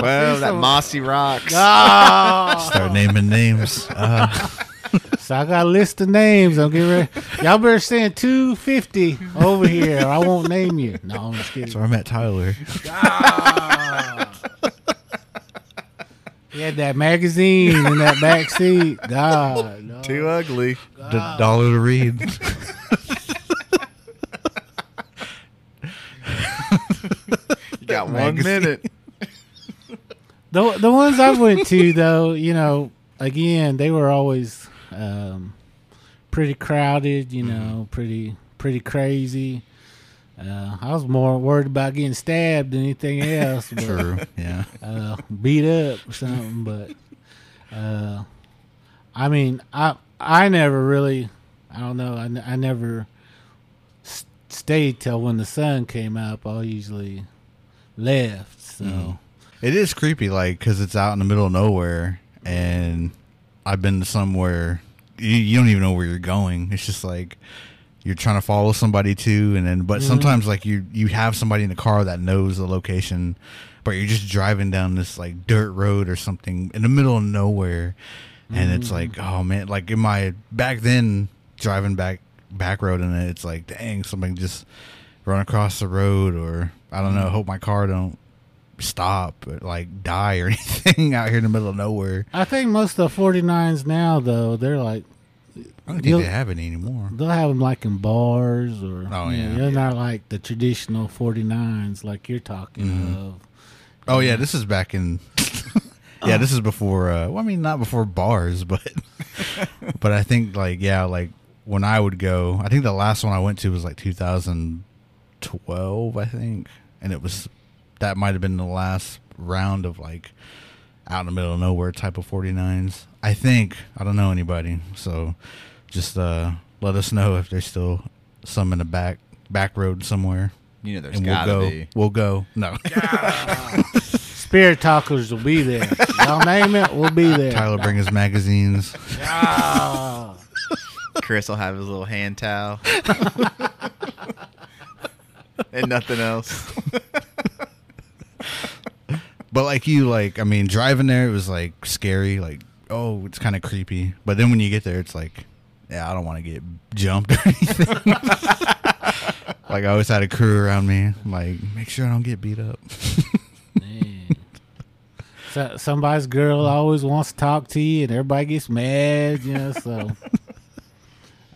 Well, that mossy rocks. Oh. Start naming names. Uh. So I got a list of names. I'm getting ready. Y'all better send two fifty over here. Or I won't name you. No, I'm just kidding. So I'm at Tyler. Ah. He had that magazine in that back seat. God, no. Too ugly. God. D- dollar to read. You got one minute. The the ones I went to though, you know, again they were always um, pretty crowded. You know, pretty pretty crazy. Uh, I was more worried about getting stabbed than anything else. But, true, yeah. Uh, beat up or something, but uh, I mean, I I never really, I don't know, I, n- I never st- stayed till when the sun came up. I usually left. So mm. It is creepy, like because it's out in the middle of nowhere, and I've been to somewhere you, you don't even know where you're going. It's just like. You're trying to follow somebody too, and then but mm-hmm. sometimes like you you have somebody in the car that knows the location, but you're just driving down this like dirt road or something in the middle of nowhere, and mm-hmm. it's like oh man, like in my back then driving back back road and it's like dang somebody just run across the road or I don't mm-hmm. know hope my car don't stop or like die or anything out here in the middle of nowhere. I think most of the forty-nines now though they're like. I don't think they have it anymore. They'll have them like in bars or. Oh, yeah. You know, they're yeah. not like the traditional forty-nines like you're talking mm-hmm. of. Oh, yeah. This is back in. Yeah, this is before. Uh, well, I mean, not before bars, but. But I think, like, yeah, like when I would go, I think the last one I went to was like two thousand twelve, I think. And it was. That might have been the last round of like out in the middle of nowhere type of forty-nines. I think I don't know anybody, so just uh, let us know if there's still some in the back back road somewhere. You know, there's and gotta we'll go, be. We'll go. No, yeah. Spirit talkers will be there. Y'all name it, we'll be there. Tyler bring his magazines. Yeah. Chris will have his little hand towel and nothing else. But like you, like I mean, driving there it was like scary, like. Oh, it's kind of creepy. But then when you get there, it's like, yeah, I don't want to get jumped or anything. Like, I always had a crew around me. I'm like, make sure I don't get beat up. Man. So, somebody's girl always wants to talk to you, and everybody gets mad, you know, so.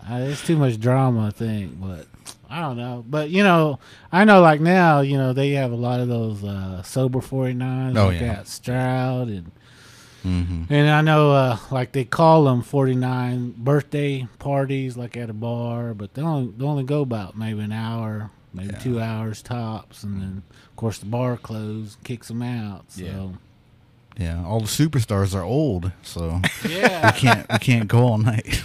I, it's too much drama, I think, but I don't know. But, you know, I know, like, now, you know, they have a lot of those uh, sober forty-nines. Oh, yeah. They got Stroud and. Mm-hmm. And I know, uh, like they call them forty-nine birthday parties, like at a bar, but they only they only go about maybe an hour, maybe yeah. two hours tops, and then of course the bar closed, kicks them out. So, yeah, yeah all the superstars are old, so yeah, we can't we can't go all night.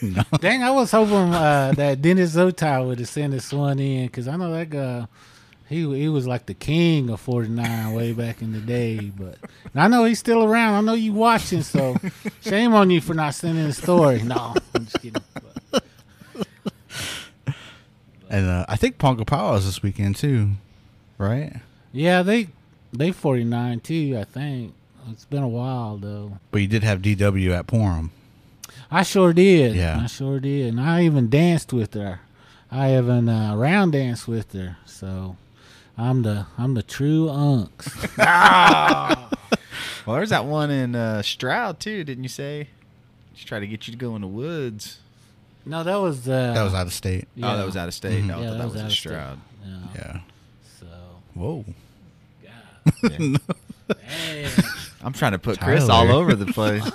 No. Dang, I was hoping uh, that Dennis Zotai would have sent this one in because I know that guy. He he was like the king of forty-nine way back in the day, but and I know he's still around. I know you watching, so shame on you for not sending the story. No, I'm just kidding. But. And uh, I think Ponkapowa's this weekend too, right? Yeah, they they forty-nine too. I think it's been a while though. But you did have D W at Porham. I sure did. Yeah, I sure did, and I even danced with her. I even uh, round danced with her, so. I'm the I'm the true unks. Ah! Well, there's that one in uh, Stroud too, didn't you say? She tried to get you to go in the woods. No, that was uh, that was out of state. Yeah. Oh, that was out of state. Mm-hmm. No, yeah, I thought that, that was, was in Stroud. Yeah. yeah. So. Whoa. God. No. Hey. I'm trying to put Tyler. Chris all over the place.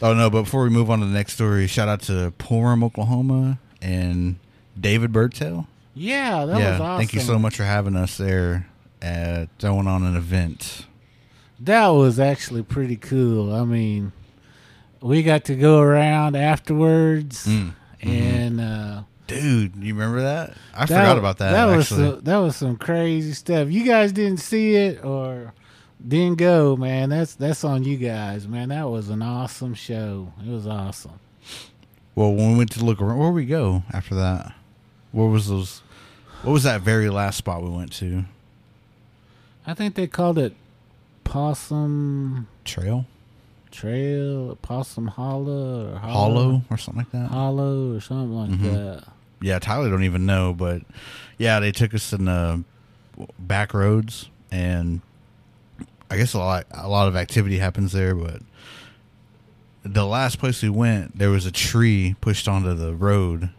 Oh no! But before we move on to the next story, shout out to Porham, Oklahoma, and. David Birdtail? Yeah, that yeah, was awesome. Thank you so much for having us there at throwing on an event. That was actually pretty cool. I mean, we got to go around afterwards, mm, and mm-hmm. uh, dude, you remember that? I that, forgot about that. That was some, that was some crazy stuff. You guys didn't see it or didn't go, man. That's that's on you guys, man. That was an awesome show. It was awesome. Well, when we went to look around, where we go after that? What was those? What was that very last spot we went to? I think they called it Possum Trail, Trail Possum Hollow, or Hollow, Hollow or something like that. Hollow or something like mm-hmm. that. Yeah, Tyler don't even know, but yeah, they took us in the back roads, and I guess a lot, a lot of activity happens there. But the last place we went, there was a tree pushed onto the road,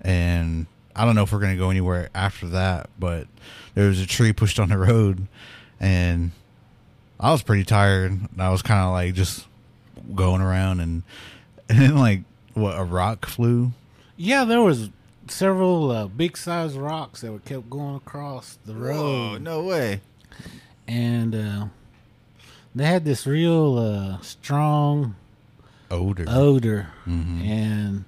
and I don't know if we're going to go anywhere after that, but there was a tree pushed on the road, and I was pretty tired. I was kind of like just going around, and and then like what a rock flew. Yeah, there was several uh, big sized rocks that were kept going across the road. Whoa, no way. And uh, they had this real uh, strong odor. Odor, mm-hmm. and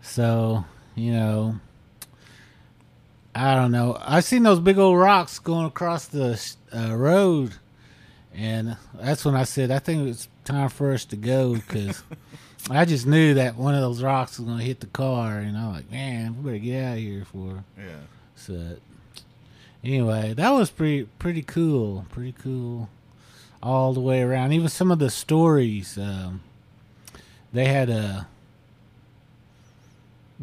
so you know. I don't know. I seen those big old rocks going across the uh, road, and that's when I said, I think it's time for us to go, because I just knew that one of those rocks was going to hit the car, and I'm like, man, we better get out of here for yeah. So anyway, that was pretty pretty cool, pretty cool all the way around. Even some of the stories, um, they had a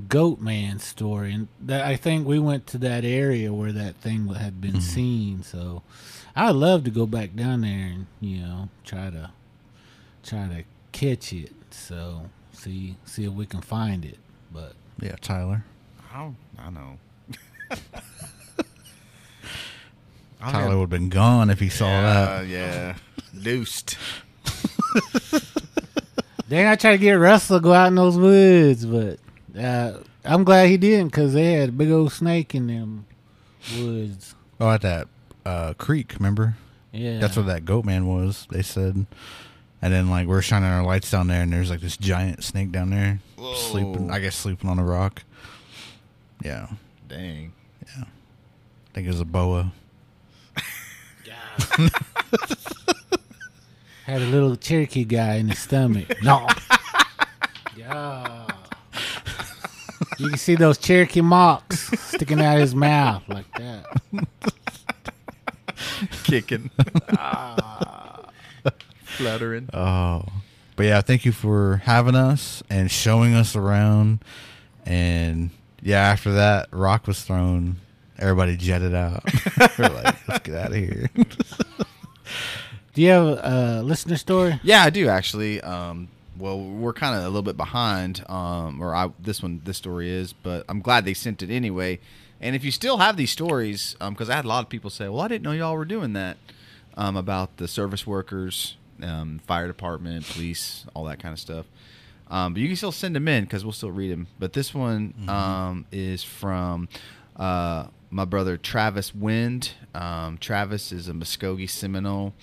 Goat Man story, and that, I think we went to that area where that thing had been mm-hmm. seen. So I would love to go back down there and, you know, try to try to catch it. So see see if we can find it. But yeah, Tyler, I I know. Tyler would have been gone if he saw yeah, that. Yeah, loosed. Dang, I tried to get Russell to go out in those woods, but. Uh, I'm glad he didn't, because they had a big old snake in them woods. Oh, at that uh, creek, remember? Yeah. That's where that Goat Man was, they said. And then, like, we're shining our lights down there, and there's, like, this giant snake down there. Whoa. Sleeping, I guess, sleeping on a rock. Yeah. Dang. Yeah. I think it was a boa. God. Had a little Cherokee guy in his stomach. No. Yeah. You can see those Cherokee marks sticking out of his mouth like that. Kicking. Ah. Fluttering. Oh. But yeah, thank you for having us and showing us around. And yeah, after that rock was thrown, everybody jetted out. We're like, let's get out of here. Do you have a listener story? Yeah, I do actually. Um, Well, we're kind of a little bit behind, um, or I, this one, this story is, but I'm glad they sent it anyway. And if you still have these stories, because um, I had a lot of people say, well, I didn't know y'all were doing that, um, about the service workers, um, fire department, police, all that kind of stuff. Um, but you can still send them in, because we'll still read them. But this one mm-hmm. um, is from uh, my brother Travis Wind. Um, Travis is a Muskogee Seminole.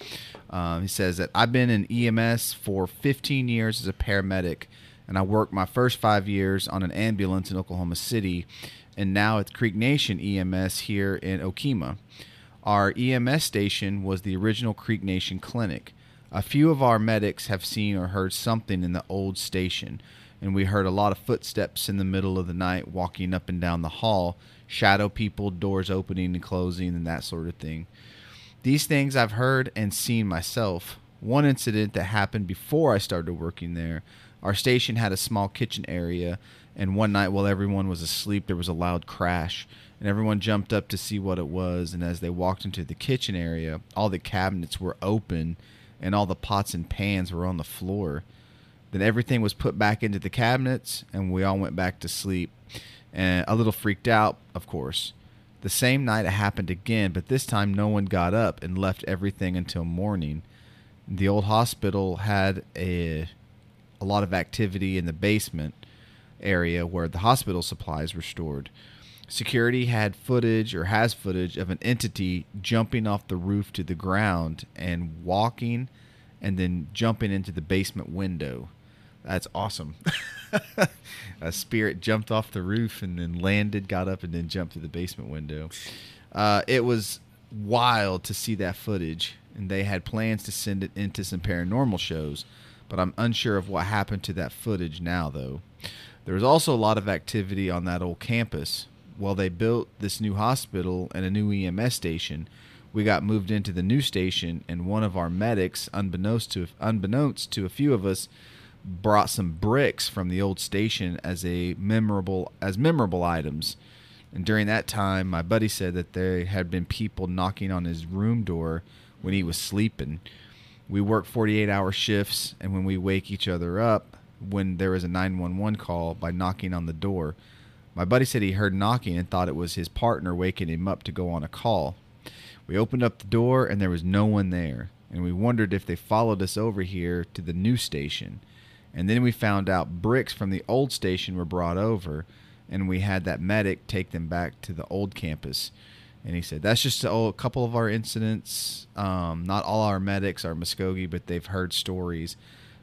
Um, he says that I've been in E M S for fifteen years as a paramedic, and I worked my first five years on an ambulance in Oklahoma City, and now at Creek Nation E M S here in Okemah. Our E M S station was the original Creek Nation clinic. A few of our medics have seen or heard something in the old station, and we heard a lot of footsteps in the middle of the night walking up and down the hall, shadow people, doors opening and closing, and that sort of thing. These things I've heard and seen myself. One incident that happened before I started working there, our station had a small kitchen area, and one night while everyone was asleep, there was a loud crash, and everyone jumped up to see what it was, and as they walked into the kitchen area, all the cabinets were open, and all the pots and pans were on the floor. Then everything was put back into the cabinets, and we all went back to sleep, and a little freaked out, of course. The same night it happened again, but this time no one got up and left everything until morning. The old hospital had a, a lot of activity in the basement. area where the hospital supplies were stored. Security had footage or has footage of an entity jumping off the roof to the ground and walking and then jumping into the basement window. That's awesome. A spirit jumped off the roof and then landed, got up, and then jumped to the basement window. Uh, it was wild to see that footage, and they had plans to send it into some paranormal shows, but I'm unsure of what happened to that footage now, though. There was also a lot of activity on that old campus. While they built this new hospital and a new E M S station, we got moved into the new station, and one of our medics, unbeknownst to unbeknownst to a few of us, brought some bricks from the old station as a memorable as memorable items. And during that time, my buddy said that there had been people knocking on his room door when he was sleeping. We work forty-eight hour shifts, and when we wake each other up when there is a nine one one call by knocking on the door. My buddy said he heard knocking and thought it was his partner waking him up to go on a call. We opened up the door, and there was no one there, and we wondered if they followed us over here to the new station. And then we found out bricks from the old station were brought over, and we had that medic take them back to the old campus. And he said, that's just a couple of our incidents. Um, not all our medics are Muskogee, but they've heard stories.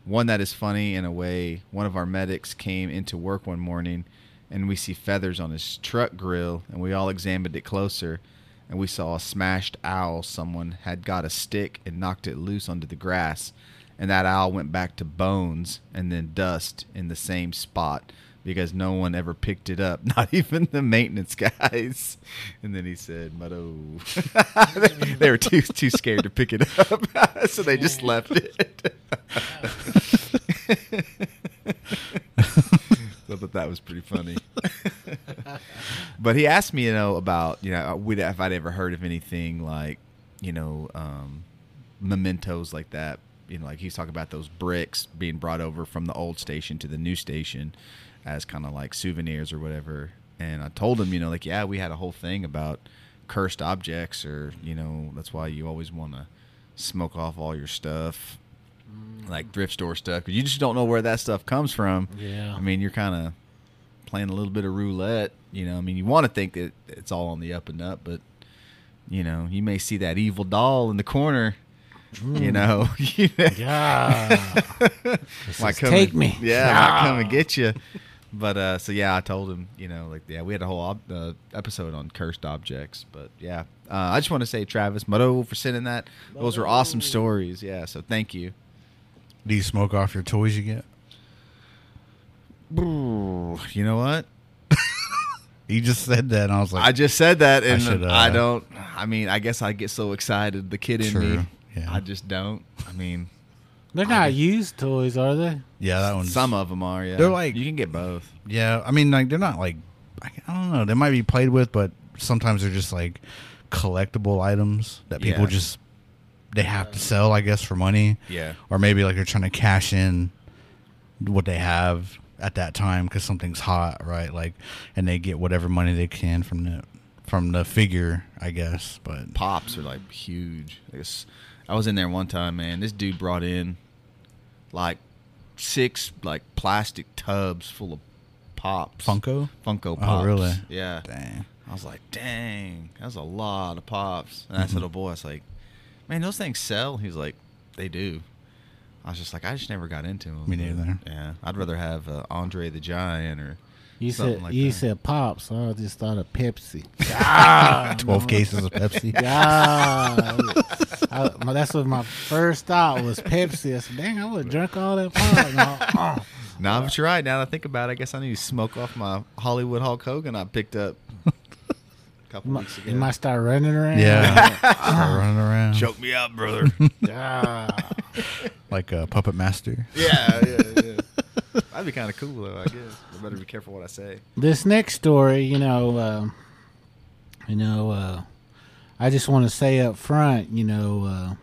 One that is funny in a way, one of our medics came into work one morning, and we see feathers on his truck grill, and we all examined it closer, and we saw a smashed owl. Someone had got a stick and knocked it loose onto the grass, and that owl went back to bones and then dust in the same spot because no one ever picked it up, not even the maintenance guys. And then he said, Muddo. they, they were too too scared to pick it up, so they just left it. I thought that was pretty funny. But he asked me, you know, about, you know, if I'd ever heard of anything like, you know, um, mementos like that. You know, like he's talking about those bricks being brought over from the old station to the new station as kind of like souvenirs or whatever. And I told him, you know, like, yeah, we had a whole thing about cursed objects or, you know, that's why you always want to smoke off all your stuff. Like thrift store stuff, because you just don't know where that stuff comes from. Yeah, I mean, you're kind of playing a little bit of roulette. You know, I mean, you want to think that it's all on the up and up, but you know, you may see that evil doll in the corner. Mm. You know, yeah, like take and, me, yeah, ah. come and get you. But uh, so yeah, I told him, you know, like yeah, we had a whole ob- uh, episode on cursed objects. But yeah, uh, I just want to say, Travis Muddo, for sending that. Muddo. Those were awesome stories. Yeah, so thank you. Do you smoke off your toys you get? You know what? You just said that, and I was like... I just said that, and I, should, uh, I don't... I mean, I guess I get so excited. The kid in true. me, yeah. I just don't. I mean... They're not I, used toys, are they? Yeah, that one. Some of them are, yeah. They're like... You can get both. Yeah, I mean, like they're not like... I don't know. They might be played with, but sometimes they're just like collectible items that people yeah. just... They have to sell, I guess, for money. Yeah. Or maybe like they're trying to cash in what they have at that time because something's hot, right? Like, and they get whatever money they can from the from the figure, I guess. But pops are like huge. I guess I was in there one time, man. This dude brought in like six like plastic tubs full of pops. Funko? Funko Pops. Oh, really? Yeah. Dang. I was like, dang, that's a lot of pops. And I said, oh boy, it's like, man, those things sell. He's like, they do. I was just like, I just never got into them. Me neither. Yeah, I'd rather have uh, Andre the Giant or you something said, like you that. You said Pops, so I just thought of Pepsi. Ah, twelve cases of Pepsi. Ah, I, I, that's what my first thought was Pepsi. I said, dang, I would have drunk all that Pop. No, oh. nah, but you're right. Now that I think about it, I guess I need to smoke off my Hollywood Hulk Hogan I picked up. Couple weeks ago. You might start running around. Yeah. Start running around. Choke me out, brother. Yeah. Like a puppet master. Yeah, yeah, yeah. That'd be kind of cool, though, I guess. I better be careful what I say. This next story, you know, uh, you know, uh, I just want to say up front, you know, uh,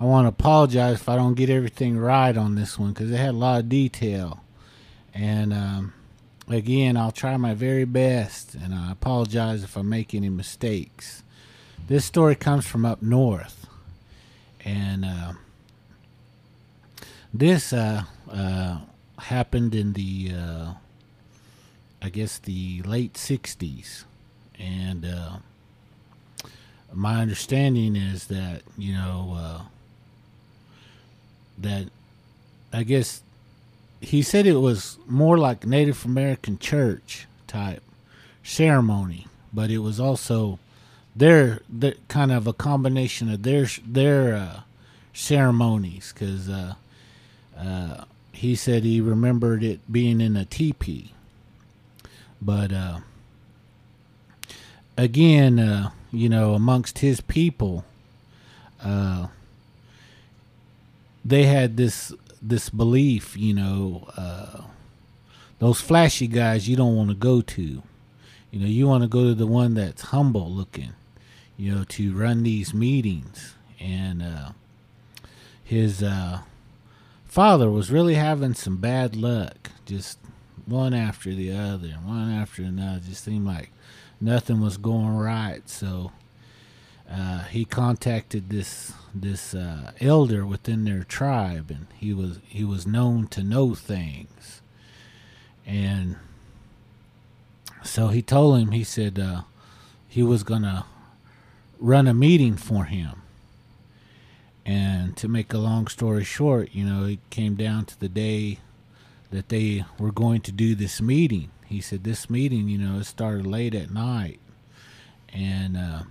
I want to apologize if I don't get everything right on this one because it had a lot of detail. And, um, again, I'll try my very best, and I apologize if I make any mistakes. This story comes from up north, and uh, this uh, uh, happened in the uh, I guess, the late sixties. And uh, my understanding is that, you know, uh, that I guess he said it was more like Native American church type ceremony, but it was also their, their kind of a combination of their their uh, ceremonies, because uh, uh, he said he remembered it being in a teepee. But uh, again, uh, you know, amongst his people, uh, they had this this belief, you know, uh, those flashy guys you don't want to go to. You know, you want to go to the one that's humble looking, you know, to run these meetings. And uh, his uh, father was really having some bad luck, just one after the other, one after another. Just seemed like nothing was going right. So uh, he contacted this this uh, elder within their tribe, and he was he was known to know things. And so he told him, he said uh, he was gonna run a meeting for him. And to make a long story short, you know, it came down to the day that they were going to do this meeting. He said this meeting, you know, it started late at night. And uh,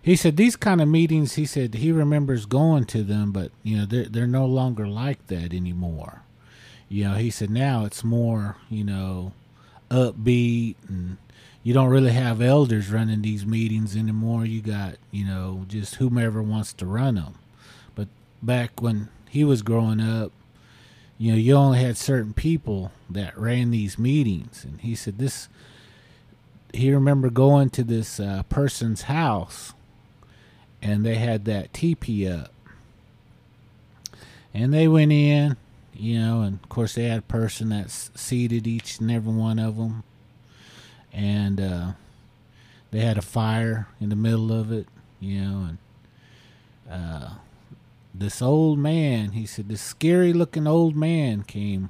he said these kind of meetings, he said he remembers going to them, but, you know, they're, they're no longer like that anymore. You know, he said now it's more, you know, upbeat, and you don't really have elders running these meetings anymore. You got, you know, just whomever wants to run them. But back when he was growing up, you know, you only had certain people that ran these meetings. And he said this, he remembered going to this uh, person's house, and they had that teepee up. And they went in, you know, and of course they had a person that seated each and every one of them. And uh, they had a fire in the middle of it, you know, and uh, this old man, he said, this scary looking old man came.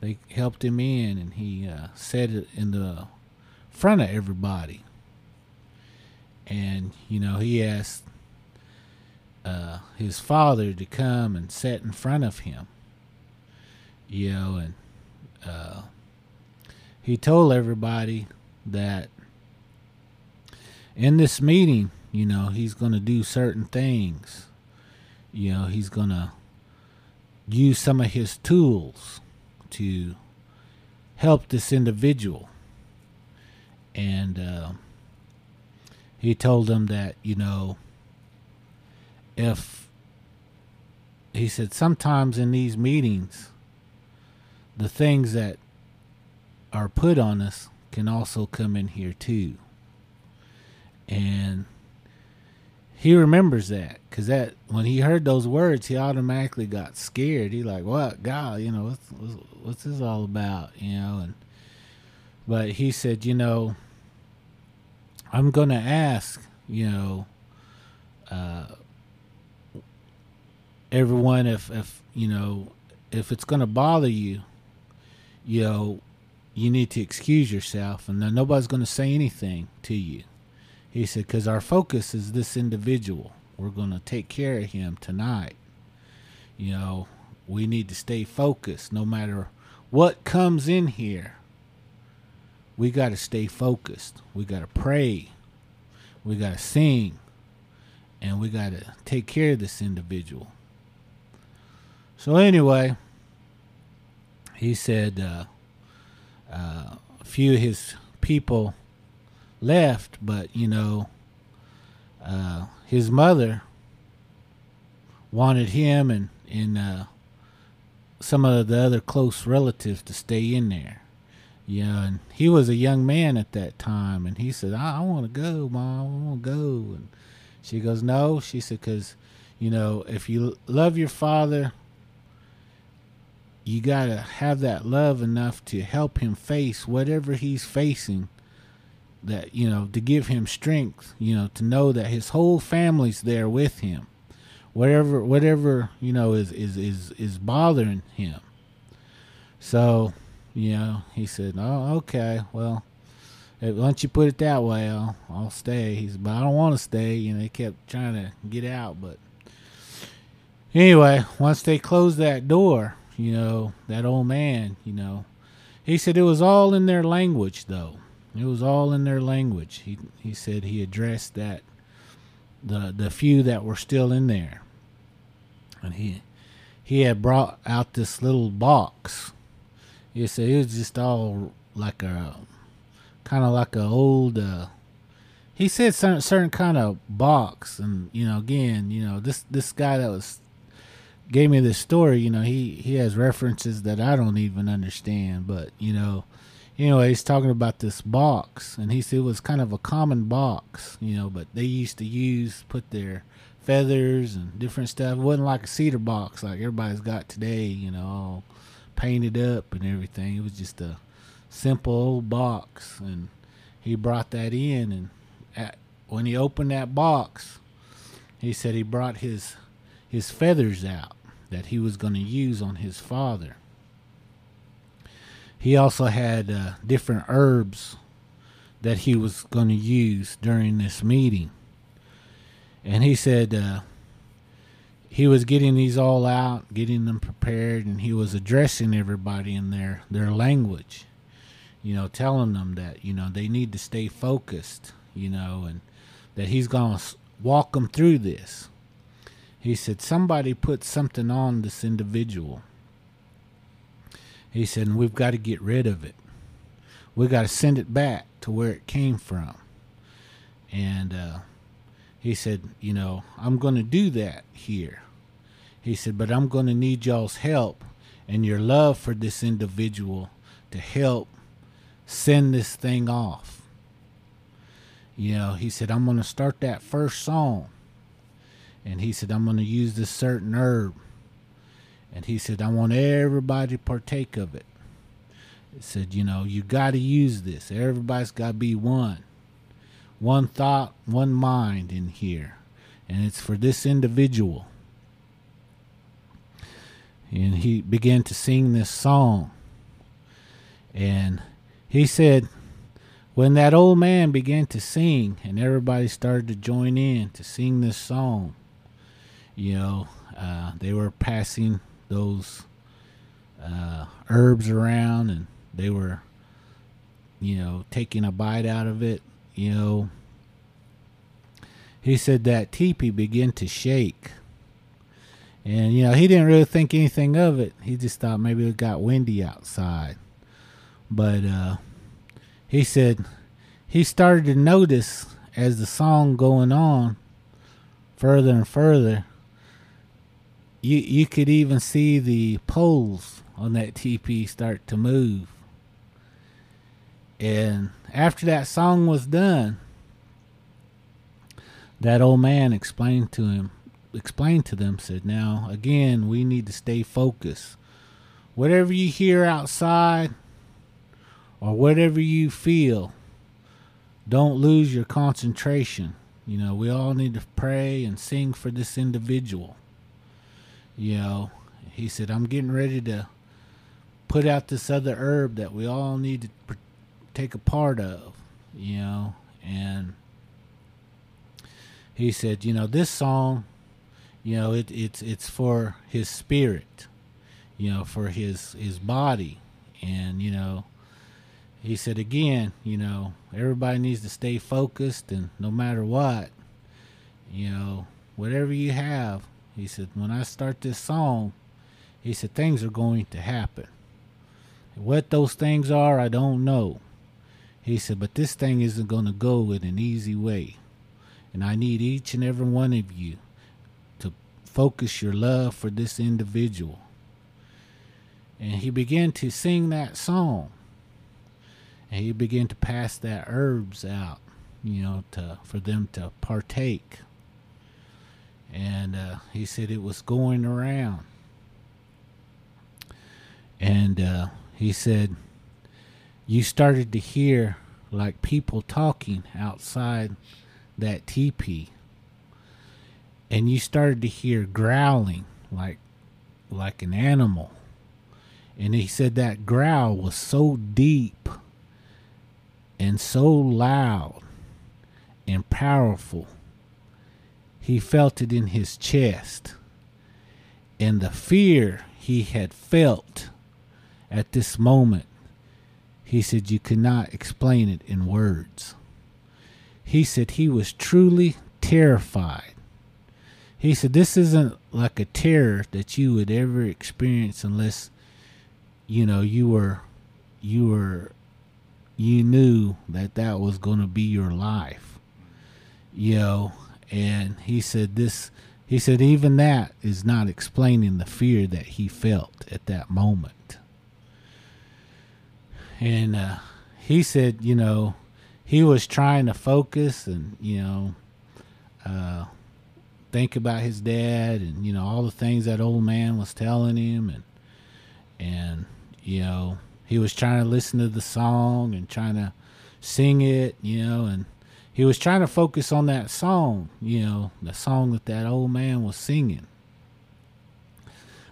They helped him in, and he uh, sat in the front of everybody. And, you know, he asked uh, his father to come and sit in front of him. You know, and uh, he told everybody that in this meeting, you know, he's going to do certain things. You know, he's going to use some of his tools to help this individual. And uh, he told them that, you know, if, he said, sometimes in these meetings, the things that are put on us can also come in here too. And he remembers that, because that when he heard those words, he automatically got scared. He like, what, God, you know, what's, what's, what's this all about, you know? And but he said, you know, I'm going to ask, you know, uh, everyone if, if, you know, if it's going to bother you, you know, you need to excuse yourself, and nobody's going to say anything to you. He said, because our focus is this individual. We're going to take care of him tonight. You know, we need to stay focused. No matter what comes in here, we got to stay focused. We got to pray. We got to sing. And we got to take care of this individual. So anyway, he said uh, uh, a few of his people left, but, you know, uh, his mother wanted him and, and uh, some of the other close relatives to stay in there. You know, and he was a young man at that time, and he said, I, I want to go, Mom, I want to go. And she goes, no. She said, because, you know, if you love your father, you got to have that love enough to help him face whatever he's facing, that, you know, to give him strength, you know, to know that his whole family's there with him, whatever, whatever, you know, is, is, is, is bothering him. So, you know, he said, oh, okay, well, once you put it that way, I'll, I'll stay. He said, but I don't want to stay. You know, they kept trying to get out. But anyway, once they closed that door, you know, that old man, you know, he said it was all in their language, though. It was all in their language. He he said he addressed that, the the few that were still in there. And he he had brought out this little box. He said it was just all like a, kind of like a old, uh, he said certain, certain kind of box. And, you know, again, you know, this, this guy that was, gave me this story, you know, he, he has references that I don't even understand. But, you know, anyway, he's talking about this box, and he said it was kind of a common box, you know, but they used to use, put their feathers and different stuff. It wasn't like a cedar box like everybody's got today, you know, all painted up and everything. It was just a simple old box, and he brought that in. And at, when he opened that box, he said he brought his his feathers out that he was going to use on his father. He also had uh, different herbs that he was going to use during this meeting. And he said uh, he was getting these all out, getting them prepared, and he was addressing everybody in their, their language, you know, telling them that, you know, they need to stay focused, you know, and that he's going to walk them through this. He said, somebody put something on this individual. He said, and we've got to get rid of it. We've got to send it back to where it came from. And uh, he said, you know, I'm going to do that here. He said, but I'm going to need y'all's help and your love for this individual to help send this thing off. You know, he said, I'm going to start that first song. And he said, I'm going to use this certain herb. And he said, I want everybody to partake of it. He said, you know, you got to use this. Everybody's got to be one. One thought, one mind in here. And it's for this individual. And he began to sing this song. And he said, when that old man began to sing and everybody started to join in to sing this song, you know, uh, they were passing those uh, herbs around, and they were, you know, taking a bite out of it, you know. He said that teepee began to shake. And, you know, he didn't really think anything of it. He just thought maybe it got windy outside. But uh, he said he started to notice as the song going on further and further, You you could even see the poles on that teepee start to move. And after that song was done, that old man explained to him, explained to them, said, now, again, we need to stay focused. Whatever you hear outside or whatever you feel, don't lose your concentration. You know, we all need to pray and sing for this individual. You know, he said, I'm getting ready to put out this other herb that we all need to pr- take a part of, you know. And he said, you know, this song, you know, it, it's it's for his spirit, you know, for his, his body. And, you know, he said, again, you know, everybody needs to stay focused, and no matter what, you know, whatever you have, he said, when I start this song, he said, things are going to happen. What those things are, I don't know. He said, but this thing isn't going to go in an easy way. And I need each and every one of you to focus your love for this individual. And he began to sing that song. And he began to pass that herbs out, you know, to for them to partake. And uh, he said it was going around. And uh, he said, you started to hear like people talking outside that teepee. And you started to hear growling like like an animal. And he said that growl was so deep and so loud and powerful, he felt it in his chest. And the fear he had felt at this moment, he said you could not explain it in words. He said he was truly terrified. He said this isn't like a terror that you would ever experience unless, you know, you were, you were, you knew that that was going to be your life, you know. And he said this, he said even that is not explaining the fear that he felt at that moment. And uh, he said, you know, he was trying to focus and, you know, uh, think about his dad and, you know, all the things that old man was telling him. And, and you know, he was trying to listen to the song and trying to sing it, you know, and he was trying to focus on that song, you know, the song that that old man was singing.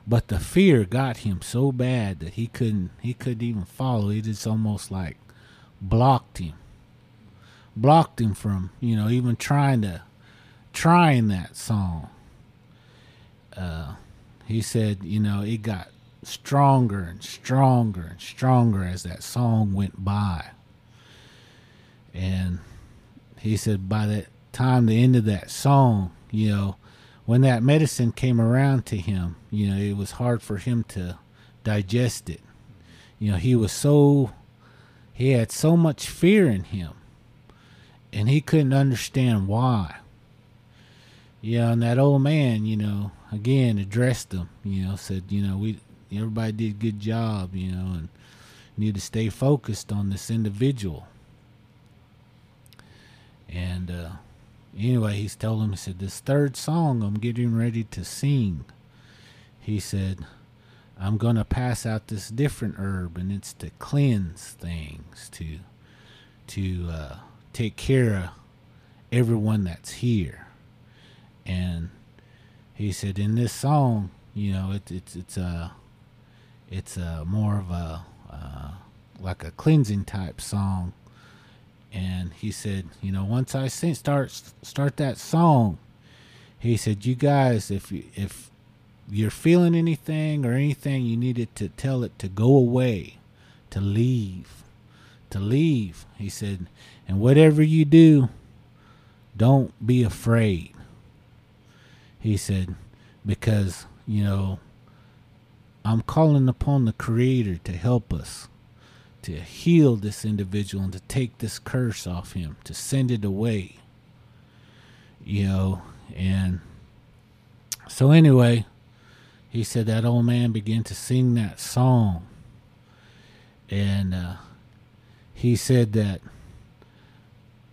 But the fear got him so bad that he couldn't, he couldn't even follow. It just almost like blocked him, blocked him from, you know, even trying to, trying that song. Uh, he said, you know, it got stronger and stronger and stronger as that song went by. And he said by that time, the end of that song, you know, when that medicine came around to him, you know, it was hard for him to digest it. You know, he was so, he had so much fear in him, and he couldn't understand why. You know, and that old man, you know, again addressed him, you know, said, you know, we, everybody did a good job, you know, and need to stay focused on this individual. And, uh, anyway, he's told him, he said, this third song I'm getting ready to sing, he said, I'm going to pass out this different herb, and it's to cleanse things, to to uh, take care of everyone that's here. And he said, in this song, you know, it, it's it's a it's a more of a uh, like a cleansing type song. And he said, you know, once I sing, start start that song, he said, you guys, if you, if you're feeling anything or anything, you needed to tell it to go away, to leave, to leave. He said, and whatever you do, don't be afraid. He said, because, you know, I'm calling upon the Creator to help us, to heal this individual and to take this curse off him, to send it away, you know. And so anyway, he said that old man began to sing that song. And uh, he said that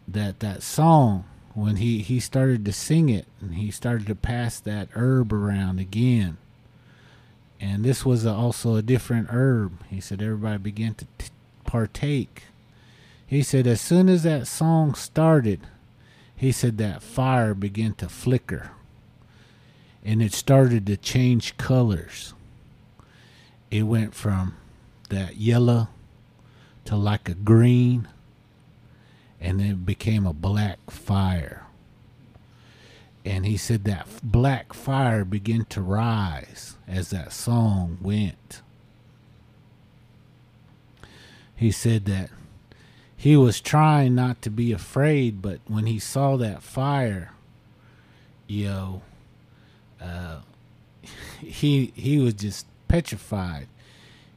that that song, when he, he started to sing it and he started to pass that herb around again, and this was a, also a different herb, he said everybody began to t- partake. He said as soon as that song started, he said that fire began to flicker, and it started to change colors. It went from that yellow to like a green, and then it became a black fire. And he said that black fire began to rise as that song went. He said that he was trying not to be afraid, but when he saw that fire, you know, uh, he he was just petrified.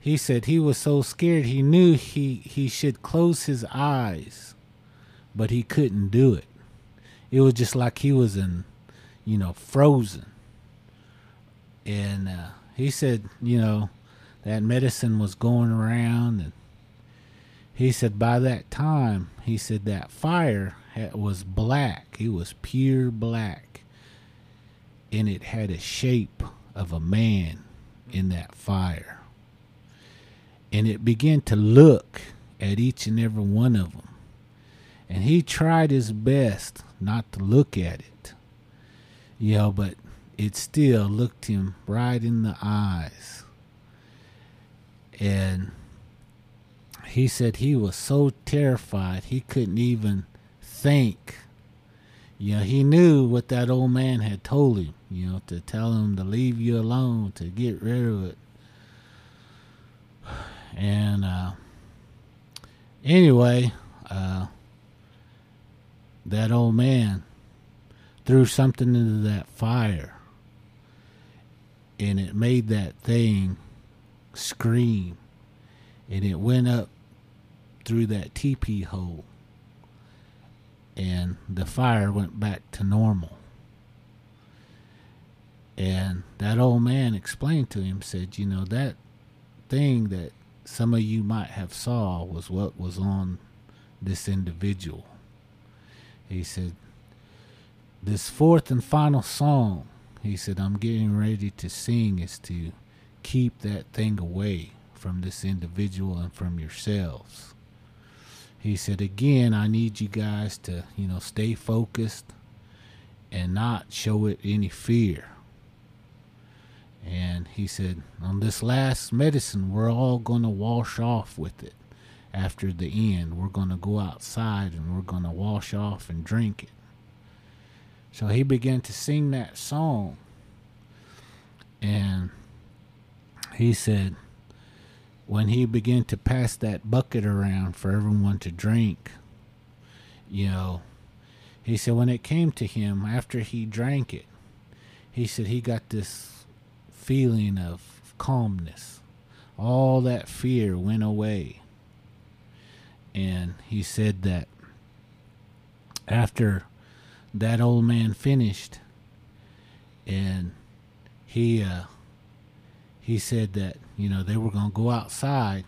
He said he was so scared he knew he, he should close his eyes, but he couldn't do it. It was just like he was in, you know, frozen. And uh, he said, you know, that medicine was going around, and he said by that time, he said that fire had, was black. It was pure black, and it had a shape of a man in that fire. And it began to look at each and every one of them, and he tried his best not to look at it, you know, but it still looked him right in the eyes. And he said he was so terrified he couldn't even think. You know, he knew what that old man had told him, you know, to tell him to leave you alone, to get rid of it. And uh, anyway, uh, that old man threw something into that fire, and it made that thing scream, and it went up through that teepee hole, and the fire went back to normal. And that old man explained to him, said, you know, that thing that some of you might have saw was what was on this individual. He said, this fourth and final song, he said, I'm getting ready to sing is to keep that thing away from this individual and from yourselves. He said, again, I need you guys to, you know, stay focused and not show it any fear. And he said, on this last medicine, we're all going to wash off with it. After the end, we're going to go outside and we're going to wash off and drink it. So he began to sing that song. And he said, when he began to pass that bucket around for everyone to drink, you know, he said when it came to him, after he drank it, he said he got this feeling of calmness. All that fear went away. And he said that after that old man finished, and he uh, he said that, you know, they were going to go outside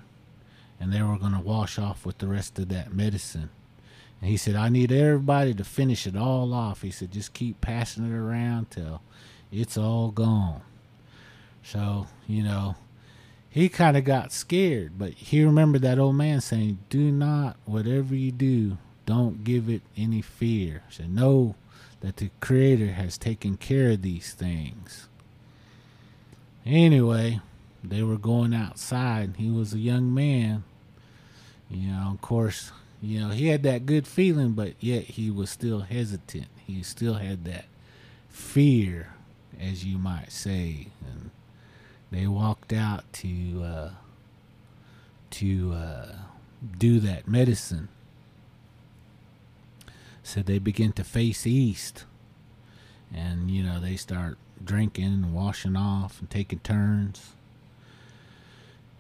and they were going to wash off with the rest of that medicine. And he said, I need everybody to finish it all off. He said, just keep passing it around till it's all gone. So, you know, he kind of got scared, but he remembered that old man saying, do not, whatever you do, don't give it any fear. So know that the Creator has taken care of these things. Anyway, they were going outside, and he was a young man. You know, of course, you know, he had that good feeling, but yet he was still hesitant. He still had that fear, as you might say, and they walked out to uh, to uh, do that medicine. So they begin to face east. And, you know, they start drinking and washing off and taking turns.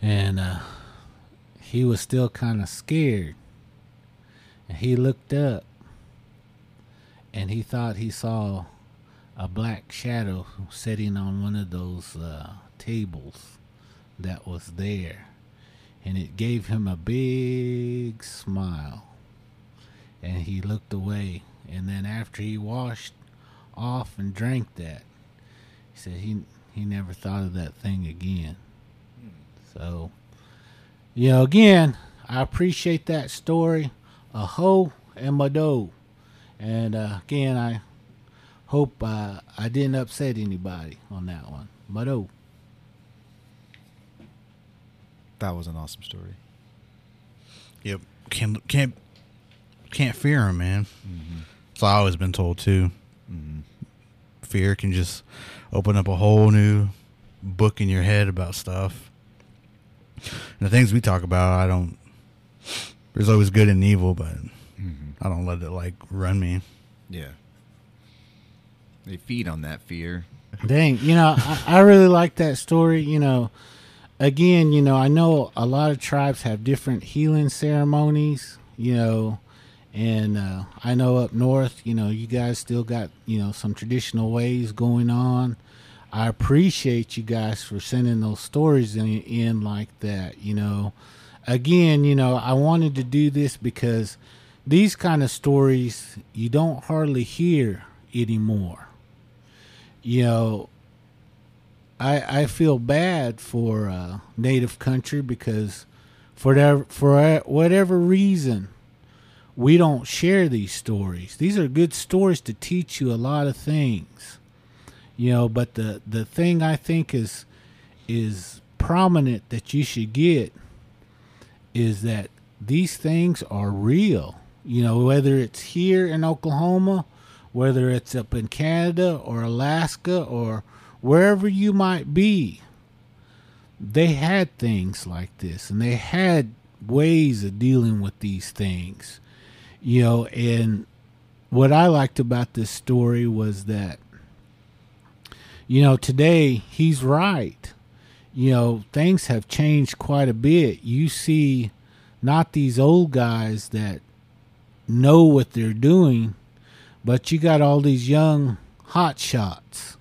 And uh, he was still kind of scared. And he looked up. And he thought he saw a black shadow sitting on one of those uh, tables that was there, and it gave him a big smile, and he looked away. And then after he washed off and drank that, he said he he never thought of that thing again. So, you know, again, I appreciate that story, a ho and a do. And uh, again, I hope uh, I didn't upset anybody on that one. But oh. That was an awesome story. Yep. Can't, can't, can't fear him, man. Mm-hmm. That's what I've always been told, too. Mm-hmm. Fear can just open up a whole new book in your head about stuff. And the things we talk about, I don't... There's always good and evil, but mm-hmm. I don't let it, like, run me. Yeah. They feed on that fear. Dang, you know, I, I really like that story. You know, again, you know, I know a lot of tribes have different healing ceremonies, you know, and uh, I know up north, you know, you guys still got, you know, some traditional ways going on. I appreciate you guys for sending those stories in, in like that, you know. Again, you know, I wanted to do this because these kind of stories you don't hardly hear anymore. You know, I I feel bad for uh, Native country because for that, for whatever reason, we don't share these stories. These are good stories to teach you a lot of things, you know. But the the thing I think is is prominent that you should get is that these things are real. You know, whether it's here in Oklahoma, whether it's up in Canada or Alaska or wherever you might be, they had things like this, and they had ways of dealing with these things, you know. And what I liked about this story was that, you know, today he's right. You know, things have changed quite a bit. You see, not these old guys that know what they're doing, but you got all these young hot shots,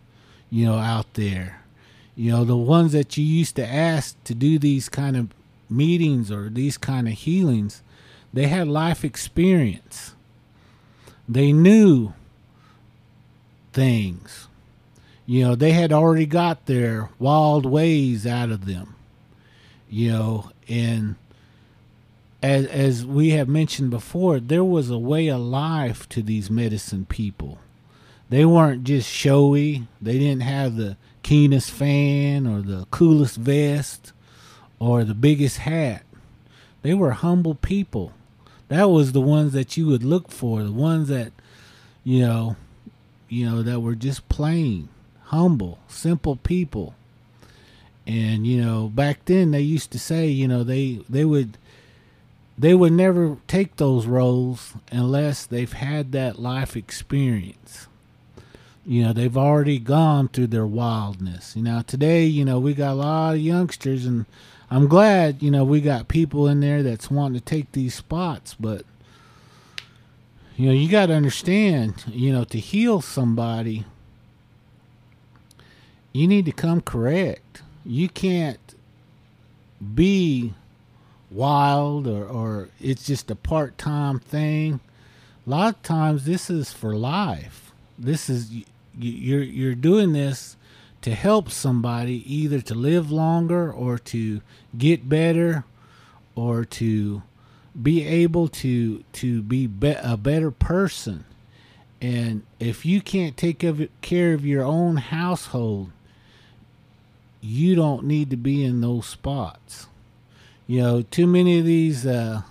you know, out there. You know, the ones that you used to ask to do these kind of meetings or these kind of healings, they had life experience. They knew things. You know, they had already got their wild ways out of them. You know, and as as we have mentioned before, there was a way of life to these medicine people. They weren't just showy. They didn't have the keenest fan or the coolest vest or the biggest hat. They were humble people. That was the ones that you would look for, the ones that, you know, you know, that were just plain, humble, simple people. And, you know, back then they used to say, you know, they, they would they would never take those roles unless they've had that life experience. You know, they've already gone through their wildness. You know, today, you know, we got a lot of youngsters, and I'm glad, you know, we got people in there that's wanting to take these spots. But, you know, you got to understand, you know, to heal somebody, you need to come correct. You can't be wild or, or it's just a part-time thing. A lot of times this is for life. This is, you're you're doing this to help somebody, either to live longer or to get better or to be able to to be, be a better person. And if you can't take care of your own household, you don't need to be in those spots. You know, too many of these uh,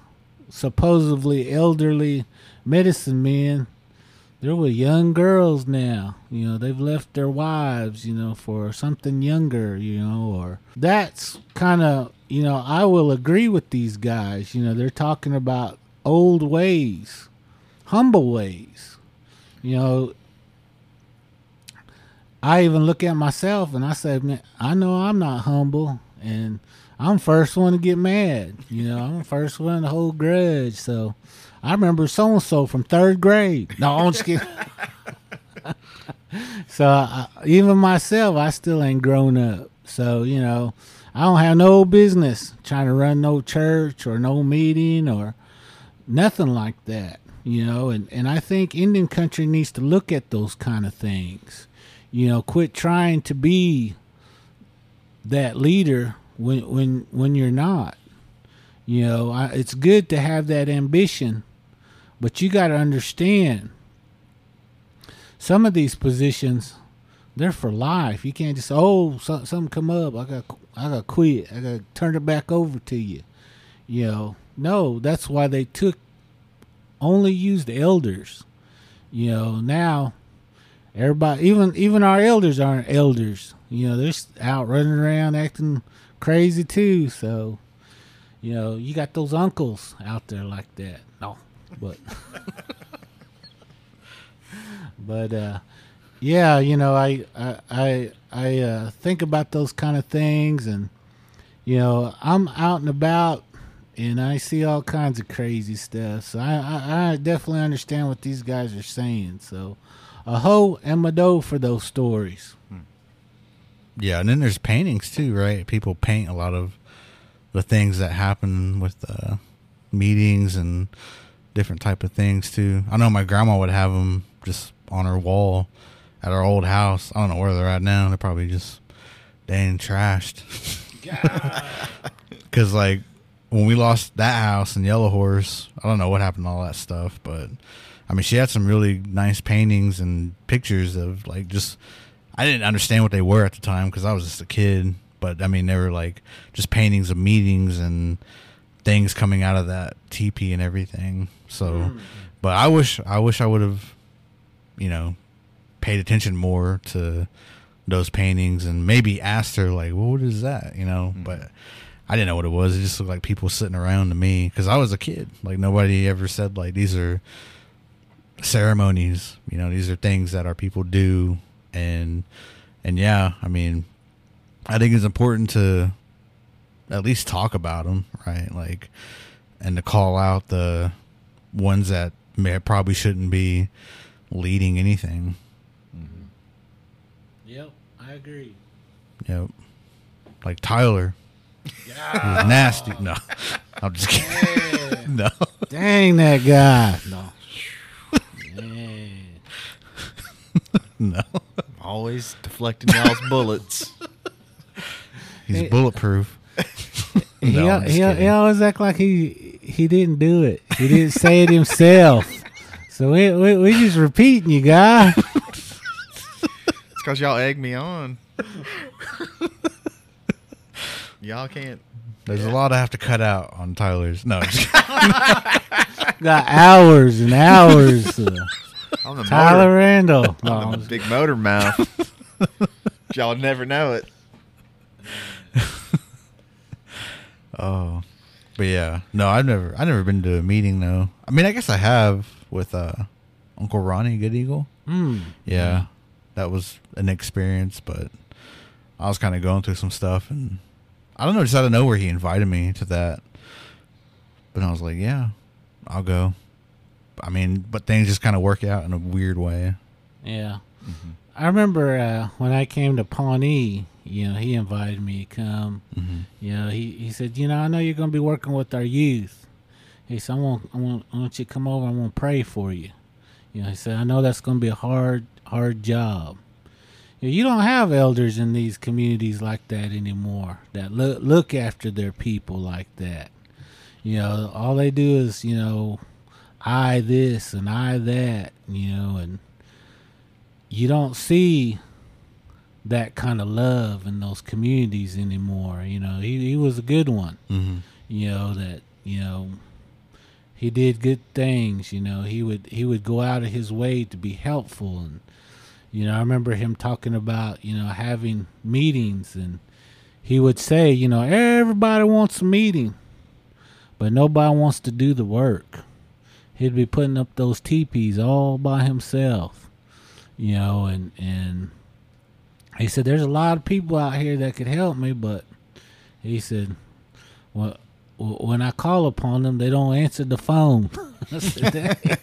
supposedly elderly medicine men, there were young girls now, you know, they've left their wives, you know, for something younger, you know, or that's kind of, you know, I will agree with these guys. You know, they're talking about old ways, humble ways. You know, I even look at myself and I say, man, I know I'm not humble, and I'm first one to get mad. You know, I'm first one to hold grudge. So I remember so-and-so from third grade. No, I'm just kidding. So I, even myself, I still ain't grown up. So, you know, I don't have no business trying to run no church or no meeting or nothing like that, you know. And, and I think Indian country needs to look at those kind of things. You know, quit trying to be that leader when when when you're not. You know, I, it's good to have that ambition, but you got to understand some of these positions, they're for life. You can't just, oh, so, something come up, I got I got to quit, I got to turn it back over to you. You know, no, that's why they took only used elders. You know, now everybody, even even our elders aren't elders. You know, they're out running around acting crazy too. So, you know, you got those uncles out there like that. No, but but uh, yeah, you know, I I I, I uh, think about those kind of things, and you know, I'm out and about, and I see all kinds of crazy stuff. So I I, I definitely understand what these guys are saying. So aho and mado for those stories. Hmm. Yeah, and then there's paintings too, right? People paint a lot of the things that happen with uh, meetings and different type of things too. I know my grandma would have them just on her wall at our old house. I don't know where they're at now. They're probably just dang trashed. Because like when we lost that house in Yellow Horse, I don't know what happened to all that stuff. But I mean, she had some really nice paintings and pictures of like just... I didn't understand what they were at the time because I was just a kid, but I mean, they were like just paintings of meetings and things coming out of that teepee and everything. So, mm. but I wish, I wish I would have, you know, paid attention more to those paintings and maybe asked her like, well, what is that? You know, mm. but I didn't know what it was. It just looked like people sitting around to me. 'Cause I was a kid. Like nobody ever said like, these are ceremonies, you know, these are things that our people do. And, and yeah, I mean, I think it's important to at least talk about them, right? Like, and to call out the ones that may, probably shouldn't be leading anything. Mm-hmm. Yep, I agree. Yep. Like Tyler. Yeah. He's nasty. No, I'm just kidding. Yeah. No. Dang that guy. No. Yeah. No. Always deflecting y'all's bullets. He's hey, bulletproof. No, he, he, he always act like he he didn't do it. He didn't say it himself. So we we, we just repeating, you guy. It's because y'all egg me on. Y'all can't. There's yeah. a lot I have to cut out on Tyler's. No, got hours and hours. Uh, I'm the Tyler motor. Randall. No, I'm the I'm big motor mouth. Y'all never know it. Oh, but yeah, no, I've never, I've never been to a meeting though. I mean, I guess I have with uh, Uncle Ronnie Good Eagle. Mm. Yeah, mm. that was an experience, but I was kind of going through some stuff, and I don't know, just out of nowhere he invited me to that, but I was like, yeah, I'll go. I mean, but things just kind of work out in a weird way. Yeah, mm-hmm. I remember uh, when I came to Pawnee. You know, he invited me to come. Mm-hmm. You know, he, he said, you know, I know you're going to be working with our youth. He said, I want, I want, I want you to come over. I want to pray for you. You know, he said, I know that's going to be a hard, hard job. You know, you don't have elders in these communities like that anymore that look, look after their people like that. You know, all they do is, you know, I this and I that, you know, and you don't see that kind of love in those communities anymore. You know, he, he was a good one. Mm-hmm. You know, that, you know, he did good things. You know, he would he would go out of his way to be helpful. And, you know, I remember him talking about, you know, having meetings, and he would say, you know, everybody wants a meeting, but nobody wants to do the work. He'd be putting up those teepees all by himself, you know, and and he said, there's a lot of people out here that could help me, but he said, well, when I call upon them, they don't answer the phone. I said, "Dang."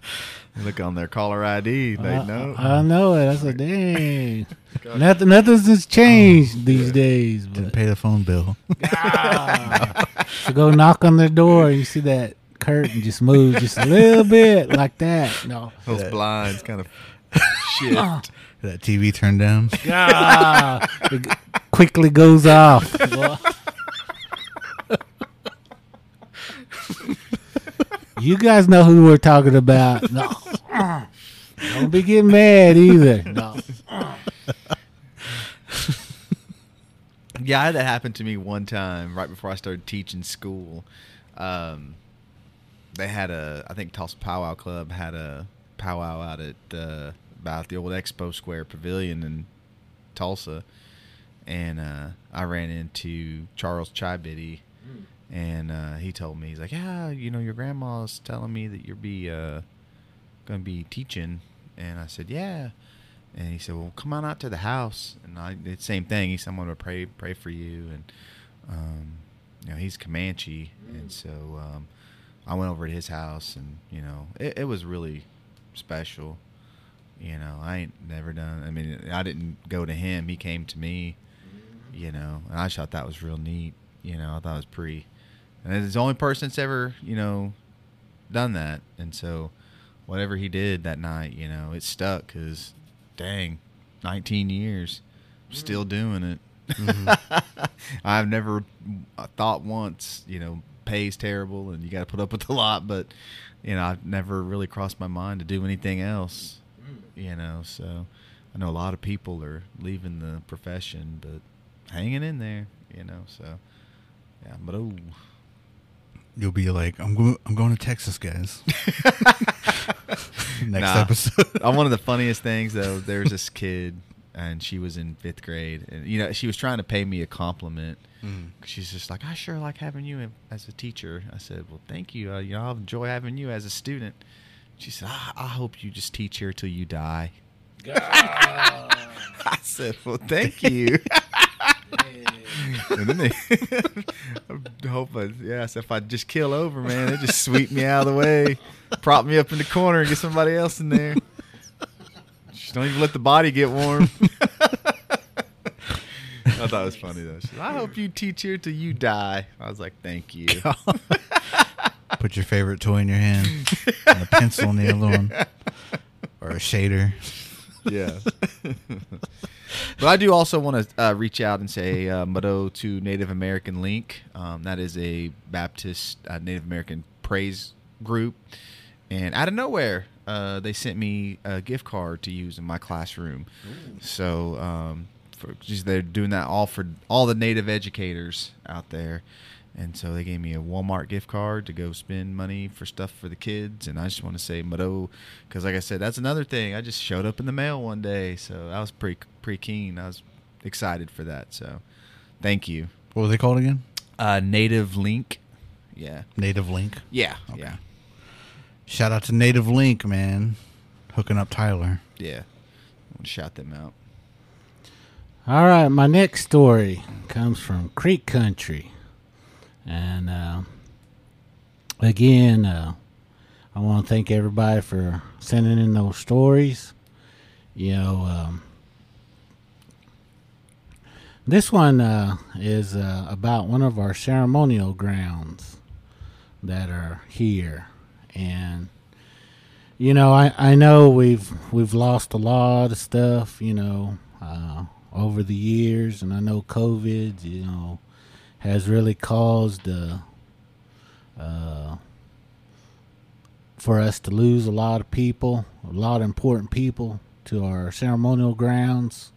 Look on their caller I D. They I, know. I know it. I said, dang. Nothing, nothing's changed um, these yeah. days. But. Didn't pay the phone bill. ah. So go knock on their door. You see that curtain just moved just a little bit like that. No, those that, blinds kind of shift. Uh, that T V turned down. Ah, it quickly goes off. You guys know who we're talking about. No, don't be getting mad either. No. Yeah, I had that happen to me one time right before I started teaching school. Um, They had a, I think Tulsa Powwow Club had a powwow out at uh, about the old Expo Square Pavilion in Tulsa, and uh, I ran into Charles Chibitty, mm. and uh, he told me, he's like, yeah, you know, your grandma's telling me that you're be uh, gonna be teaching, and I said, yeah, and he said, well, come on out to the house, and I did the same thing. He said, I'm gonna pray pray for you, and um, you know, he's Comanche, mm. and so. Um, I went over to his house, and, you know, it, it was really special. You know, I ain't never done, I mean, I didn't go to him. He came to me, you know, and I just thought that was real neat. You know, I thought it was pretty. And it's the only person that's ever, you know, done that. And so whatever he did that night, you know, it stuck because, dang, nineteen years, mm. still doing it. Mm-hmm. I've never I thought once, you know, pay's terrible and you got to put up with a lot, but you know, I've never really crossed my mind to do anything else. Mm. You know, so I know a lot of people are leaving the profession, but hanging in there, you know, so yeah, but oh. You'll be like, I'm going. I'm going to Texas, guys. Next nah. episode. One of the funniest things, though, there's this kid, and she was in fifth grade, and you know, she was trying to pay me a compliment. Mm. She's just like, I sure like having you as a teacher. I said, well, thank you. Uh, you know, I'll enjoy having you as a student. She said, I, I hope you just teach here till you die. I said, well, thank you. And then they, I hope I, yeah, so if I just kill over, man, they just sweep me out of the way, prop me up in the corner, and get somebody else in there. Just don't even let the body get warm. I thought it was funny, though. She said, I hope you teach here till you die. I was like, thank you. Put your favorite toy in your hand, and a pencil nailed on, or a shader. Yeah. But I do also want to uh, reach out and say uh, Mado to Native American Link. Um, that is a Baptist uh, Native American praise group. And out of nowhere, uh, they sent me a gift card to use in my classroom. Ooh. So um, for, just, they're doing that all for all the Native educators out there. And so they gave me a Walmart gift card to go spend money for stuff for the kids. And I just want to say Mado, because like I said, that's another thing. I just showed up in the mail one day, so I was pretty pretty keen. I was excited for that. So thank you. What were they called again? Uh, Native Link. Yeah. Native Link? Yeah. Okay. Yeah. Shout out to Native Link, man. Hooking up Tyler. Yeah. I want to shout them out. All right. My next story comes from Creek Country. And uh, again, uh, I want to thank everybody for sending in those stories. You know, um, this one uh, is uh, about one of our ceremonial grounds that are here. And, you know, I, I know we've we've lost a lot of stuff, you know, uh, over the years. And I know COVID, you know, has really caused uh, uh, for us to lose a lot of people, a lot of important people to our ceremonial grounds,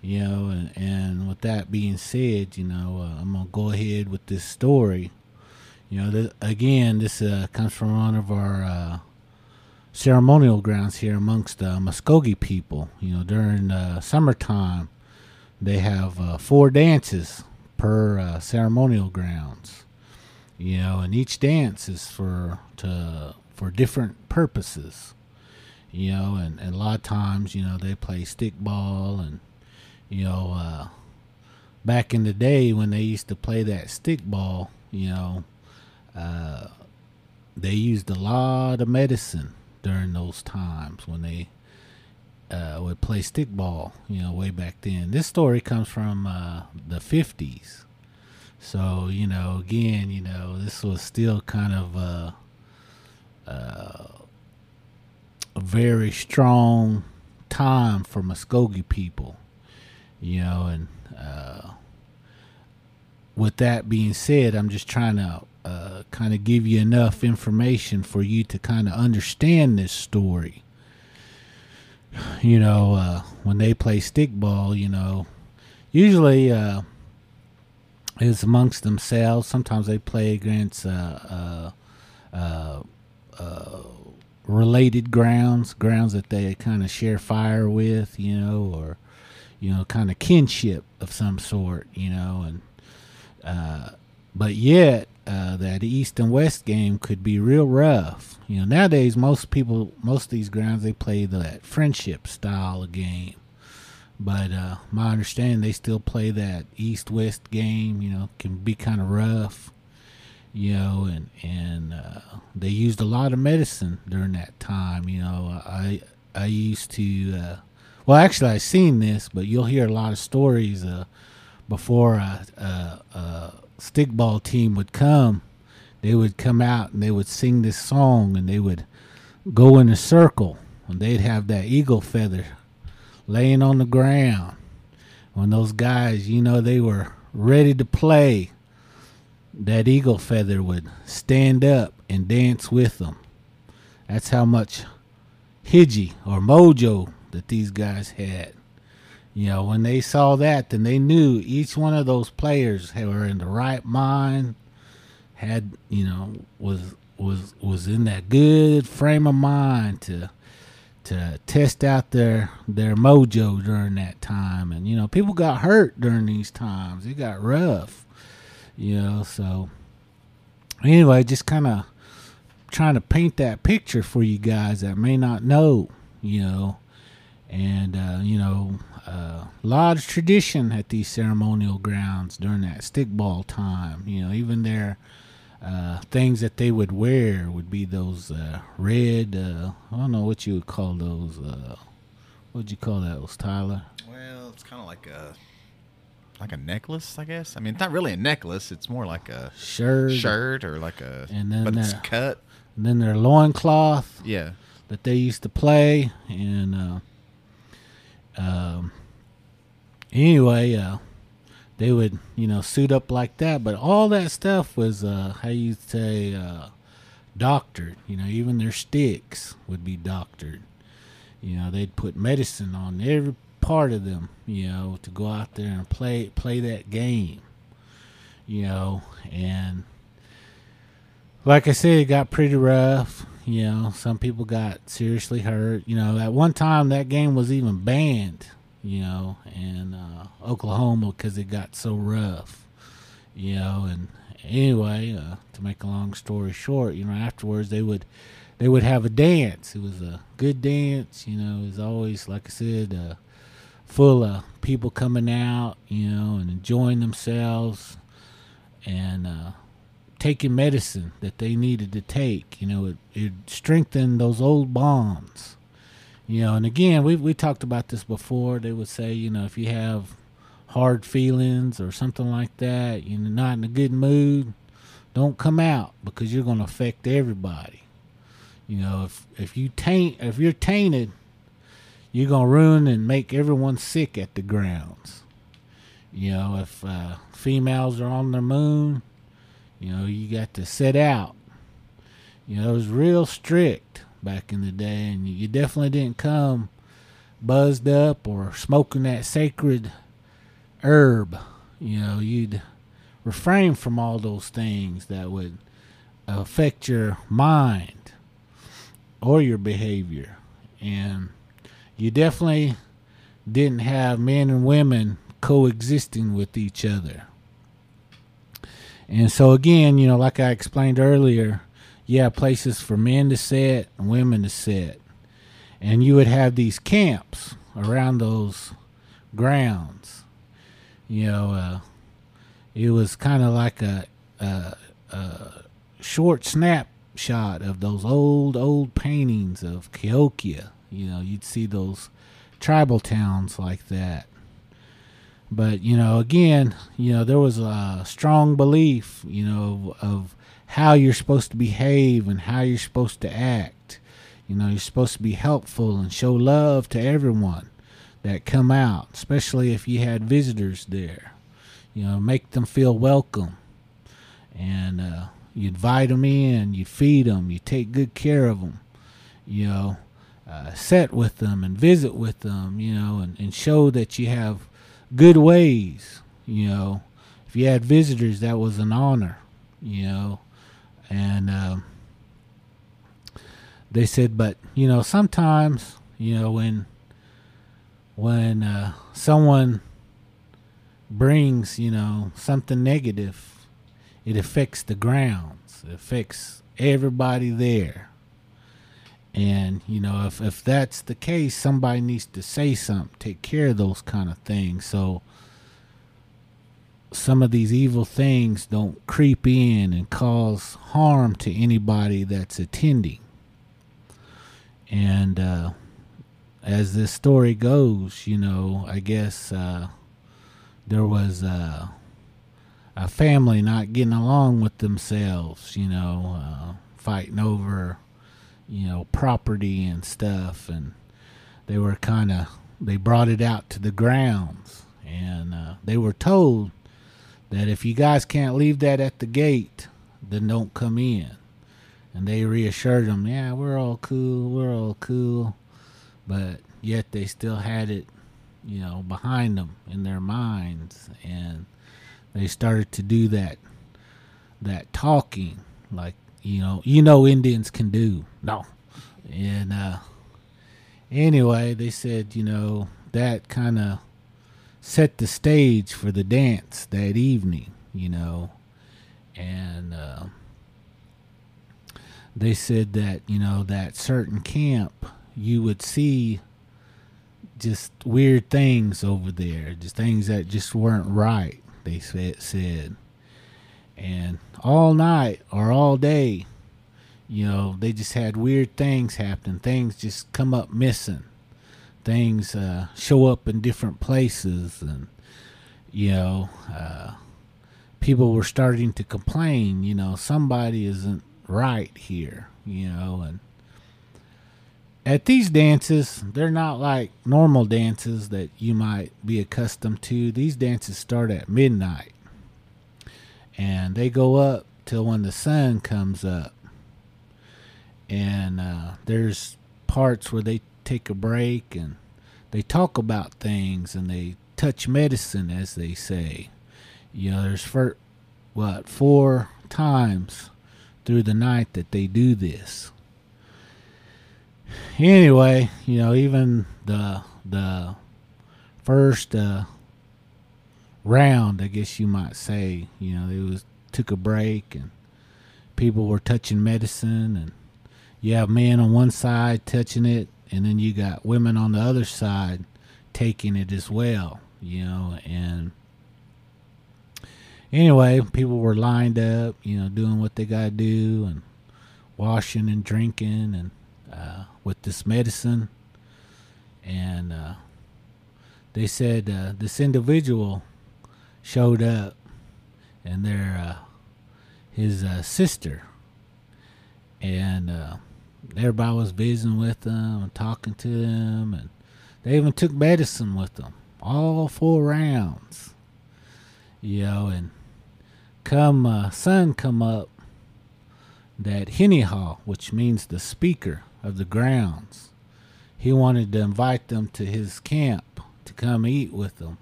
you know, and, and with that being said, you know, uh, I'm going to go ahead with this story. You know, th- again, this uh, comes from one of our uh, ceremonial grounds here amongst the Muskogee people. You know, during uh, summertime, they have uh, four dances per uh, ceremonial grounds, you know, and each dance is for to for different purposes, you know, and, and a lot of times, you know, they play stickball, and you know, uh, back in the day when they used to play that stickball, you know, uh, they used a lot of medicine during those times when they Uh, would play stickball, you know, way back then. This story comes from uh, the fifties. So, you know, again, you know, this was still kind of uh, uh, a very strong time for Muskogee people, you know, and uh, with that being said, I'm just trying to uh, kind of give you enough information for you to kind of understand this story. You know, uh, when they play stickball, you know, usually uh, it's amongst themselves. Sometimes they play against uh, uh, uh, uh, related grounds, grounds that they kind of share fire with, you know, or, you know, kind of kinship of some sort, you know. And uh, but yet uh, that East and West game could be real rough. You know, nowadays, most people, most of these grounds, they play that friendship style of game. But uh, my understanding, they still play that East-West game, you know, can be kind of rough, you know, and, and uh, they used a lot of medicine during that time. You know, I I used to, uh, well, actually, I've seen this, but you'll hear a lot of stories uh, before a, a, a stickball team would come. They would come out and they would sing this song, and they would go in a circle, and they'd have that eagle feather laying on the ground. When those guys, you know, they were ready to play, that eagle feather would stand up and dance with them. That's how much hiji or mojo that these guys had. You know, when they saw that, then they knew each one of those players were in the right mind, had, you know, was was was in that good frame of mind to to test out their their mojo during that time. And, you know, people got hurt during these times. It got rough, you know. So anyway, just kind of trying to paint that picture for you guys that may not know, you know. And, uh, you know, uh, a lot of tradition at these ceremonial grounds during that stickball time. You know, even their uh, things that they would wear would be those uh, red, uh, I don't know what you would call those. Uh, what would you call those, Tyler? Well, it's kind of like a like a necklace, I guess. I mean, it's not really a necklace. It's more like a shirt, shirt or like a, and then but their, it's cut. And then their loincloth. Yeah. That they used to play. And, uh, Um. Anyway, uh, they would, you know, suit up like that. But all that stuff was, uh, how you say, uh, doctored. You know, even their sticks would be doctored. You know, they'd put medicine on every part of them, you know, to go out there and play play that game. You know, and like I said, it got pretty rough. You know, some people got seriously hurt. You know, at one time that game was even banned, you know, in uh, Oklahoma because it got so rough, you know. And anyway, uh, to make a long story short, you know, afterwards they would they would have a dance. It was a good dance, you know. It was always, like I said, uh, full of people coming out, you know, and enjoying themselves and uh taking medicine that they needed to take. You know, it, it strengthened those old bonds, you know. And again, we we talked about this before. They would say, you know, if you have hard feelings or something like that, you're not in a good mood, don't come out because you're going to affect everybody. You know, if if you taint if you're tainted, you're going to ruin and make everyone sick at the grounds. You know, if uh, females are on their moon, you know, you got to sit out. You know, it was real strict back in the day, and you definitely didn't come buzzed up or smoking that sacred herb. You know, you'd refrain from all those things that would affect your mind or your behavior. And you definitely didn't have men and women coexisting with each other. And so, again, you know, like I explained earlier, you have places for men to sit and women to sit. And you would have these camps around those grounds. You know, uh, it was kind of like a, a, a short snapshot of those old, old paintings of Cahokia. You know, you'd see those tribal towns like that. But, you know, again, you know, there was a strong belief, you know, of, of how you're supposed to behave and how you're supposed to act. You know, you're supposed to be helpful and show love to everyone that come out, especially if you had visitors there. You know, make them feel welcome. And uh, you invite them in, you feed them, you take good care of them, you know, uh, sit with them and visit with them, you know, and, and show that you have good ways. You know, if you had visitors, that was an honor, you know. And um, they said, but, you know, sometimes, you know, when when uh, someone brings, you know, something negative, it affects the grounds, it affects everybody there. And, you know, if, if that's the case, somebody needs to say something, take care of those kind of things, so some of these evil things don't creep in and cause harm to anybody that's attending. And uh, as this story goes, you know, I guess uh, there was uh, a family not getting along with themselves, you know, uh, fighting over, you know, property and stuff, and they were kind of, they brought it out to the grounds, and uh, they were told that if you guys can't leave that at the gate, then don't come in. And they reassured him, yeah, we're all cool, we're all cool. But yet they still had it, you know, behind them in their minds. And they started to do that, that talking, like, you know, you know Indians can do. No. And uh, anyway, they said, you know, that kind of set the stage for the dance that evening, you know. And uh, they said that, you know, that certain camp, you would see just weird things over there, just things that just weren't right, they said. And all night or all day, you know, they just had weird things happen. Things just come up missing. Things uh, show up in different places. And, you know, uh, people were starting to complain, you know, somebody isn't right here, you know. And at these dances, they're not like normal dances that you might be accustomed to. These dances start at midnight. And they go up till when the sun comes up. And uh, there's parts where they take a break and they talk about things and they touch medicine, as they say. You know, there's for, what, four times through the night that they do this. Anyway, you know, even the the first uh, round, I guess you might say, you know, they was took a break and people were touching medicine, and you have men on one side touching it, and then you got women on the other side taking it as well, you know. And anyway, people were lined up, you know, doing what they got to do and washing and drinking and uh, with this medicine. And uh, they said uh, this individual showed up, and their uh, his uh, sister, and uh, everybody was visiting with them and talking to them, and they even took medicine with them all four rounds, you know. And come uh, sun come up, that Hinihaw, which means the speaker of the grounds, he wanted to invite them to his camp to come eat with them,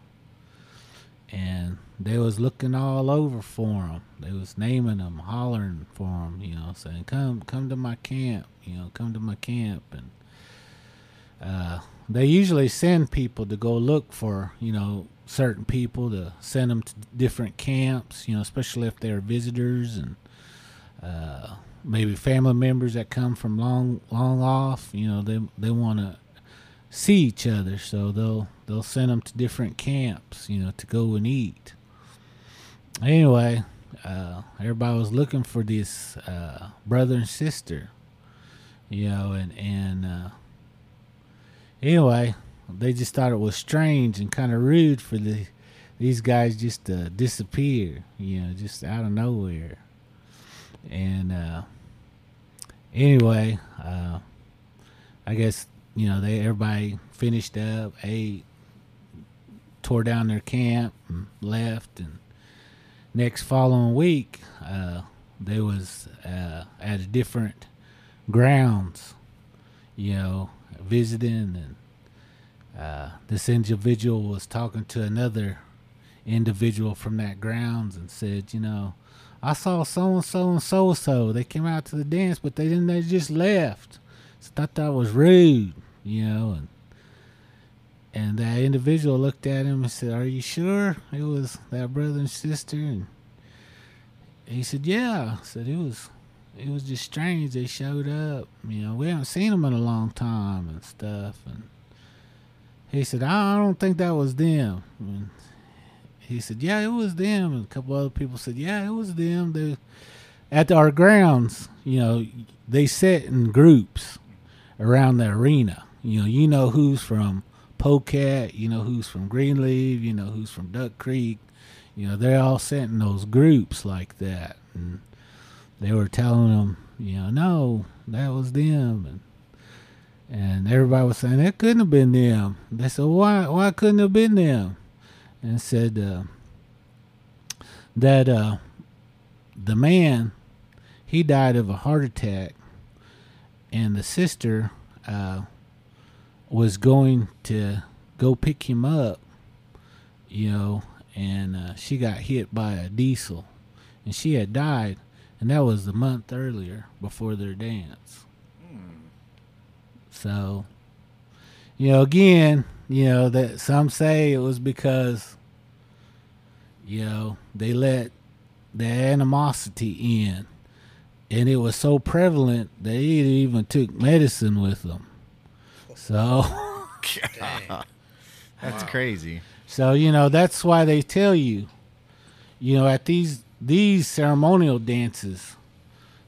and they was looking all over for him. They was naming him, hollering for him, you know, saying, come, come to my camp, you know, come to my camp. And uh, they usually send people to go look for, you know, certain people, to send them to different camps, you know, especially if they're visitors and uh, maybe family members that come from long, long off, you know, they, they want to see each other. So they'll, they'll send them to different camps, you know, to go and eat. Anyway, uh, everybody was looking for this uh, brother and sister, you know, and, and uh, anyway, they just thought it was strange and kind of rude for the these guys just to disappear, you know, just out of nowhere. And uh, anyway, uh, I guess, you know, they everybody finished up, ate, tore down their camp, and left. And next following week, uh, they was uh, at a different grounds, you know, visiting. And uh, this individual was talking to another individual from that grounds and said, you know, I saw so-and-so and so-and-so. They came out to the dance, but they didn't, they just left. So I thought that was rude, you know. And And that individual looked at him and said, are you sure it was that brother and sister? And he said, yeah. I said, it was it was just strange. They showed up. You know, we haven't seen them in a long time and stuff. And he said, I don't think that was them. And he said, yeah, it was them. And a couple other people said, yeah, it was them. They, at our grounds, you know, they sit in groups around the arena. You know, you know who's from Pocat, you know who's from Greenleaf, you know who's from Duck Creek, you know, they're all sent in those groups like that. And they were telling them, you know, no, that was them. And and everybody was saying that couldn't have been them. They said, why why couldn't it have been them? And said uh, that uh, the man, He died of a heart attack, and the sister uh, was going to go pick him up, you know, and uh, she got hit by a diesel, and she had died, and that was a month earlier before their dance. Mm. So, you know, again, you know, that some say it was because, you know, they let the animosity in, and it was so prevalent they even took medicine with them. So, that's wow. crazy. So, you know, that's why they tell you, you know, at these these ceremonial dances,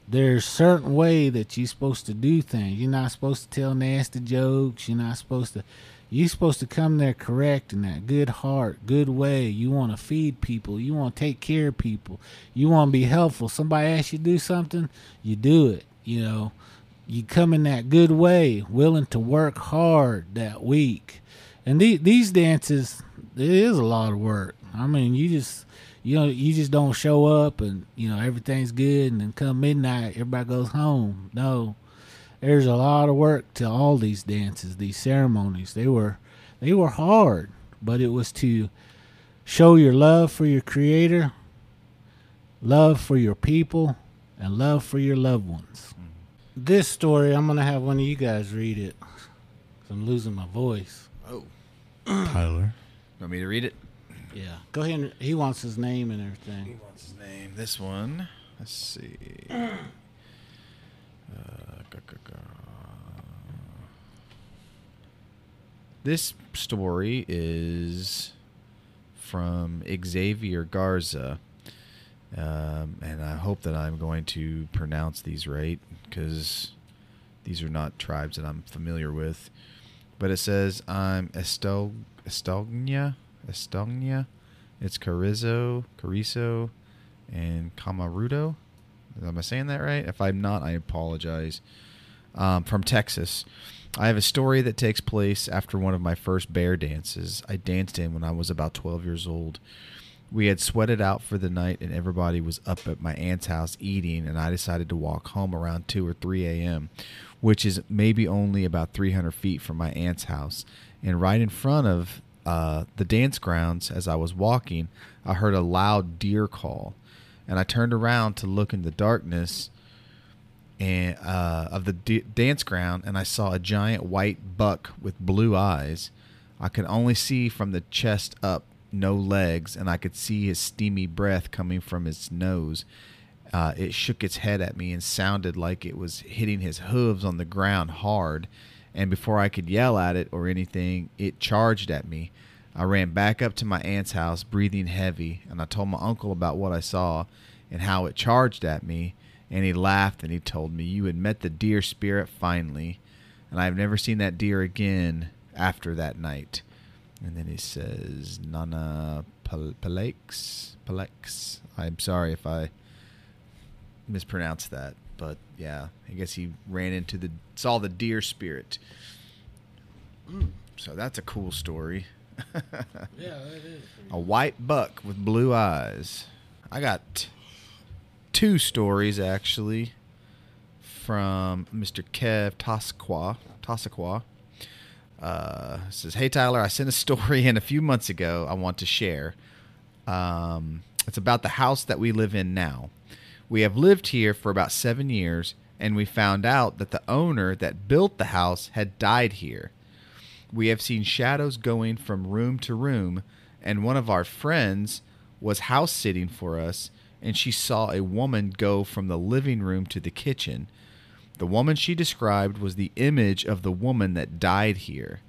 there's a certain way that you're supposed to do things. You're not supposed to tell nasty jokes. You're not supposed to. You're supposed to come there correct in that good heart, good way. You want to feed people. You want to take care of people. You want to be helpful. Somebody asks you to do something, you do it. You know, you come in that good way, willing to work hard that week. And the, these dances, it is a lot of work. I mean, you just, you know, you just don't show up and, you know, everything's good. And then come midnight, everybody goes home. No. There's a lot of work to all these dances, these ceremonies. They were they were hard, but it was to show your love for your Creator, love for your people, and love for your loved ones. Mm-hmm. This story, I'm going to have one of you guys read it, because I'm losing my voice. Oh. Tyler. You want me to read it? Yeah. Go ahead. And, he wants his name and everything. He wants his name. This one. Let's see. Uh, this story is from Xavier Garza, um, and I hope that I'm going to pronounce these right, because these are not tribes that I'm familiar with. But it says, I'm Estog- Estogna, Estogna, it's Carizo, Carizo, and Camarudo. Am I saying that right? If I'm not, I apologize. Um, from Texas. I have a story that takes place after one of my first bear dances. I danced in when I was about twelve years old. We had sweated out for the night, and everybody was up at my aunt's house eating, and I decided to walk home around two or three a.m., which is maybe only about three hundred feet from my aunt's house. And right in front of uh, the dance grounds, as I was walking, I heard a loud deer call. And I turned around to look in the darkness and uh, of the d- dance ground, and I saw a giant white buck with blue eyes. I could only see from the chest up, no legs, and I could see his steamy breath coming from his nose. Uh, it shook its head at me and sounded like it was hitting his hooves on the ground hard. And before I could yell at it or anything, it charged at me. I ran back up to my aunt's house, breathing heavy, and I told my uncle about what I saw and how it charged at me, and he laughed and he told me, "You had met the deer spirit finally, and I've never seen that deer again after that night." And then he says, Nana Palex, Palex. I'm sorry if I mispronounced that, but yeah, I guess he ran into the, saw the deer spirit. So that's a cool story. Yeah, that is. A white buck with blue eyes. I got two stories, actually, from Mister Kev Tosakwa. Tosakwa. Uh, says, "Hey, Tyler, I sent a story in a few months ago I want to share. Um, it's about the house that we live in now. We have lived here for about seven years, and we found out that the owner that built the house had died here. We have seen shadows going from room to room, and one of our friends was house-sitting for us, and she saw a woman go from the living room to the kitchen. The woman she described was the image of the woman that died here.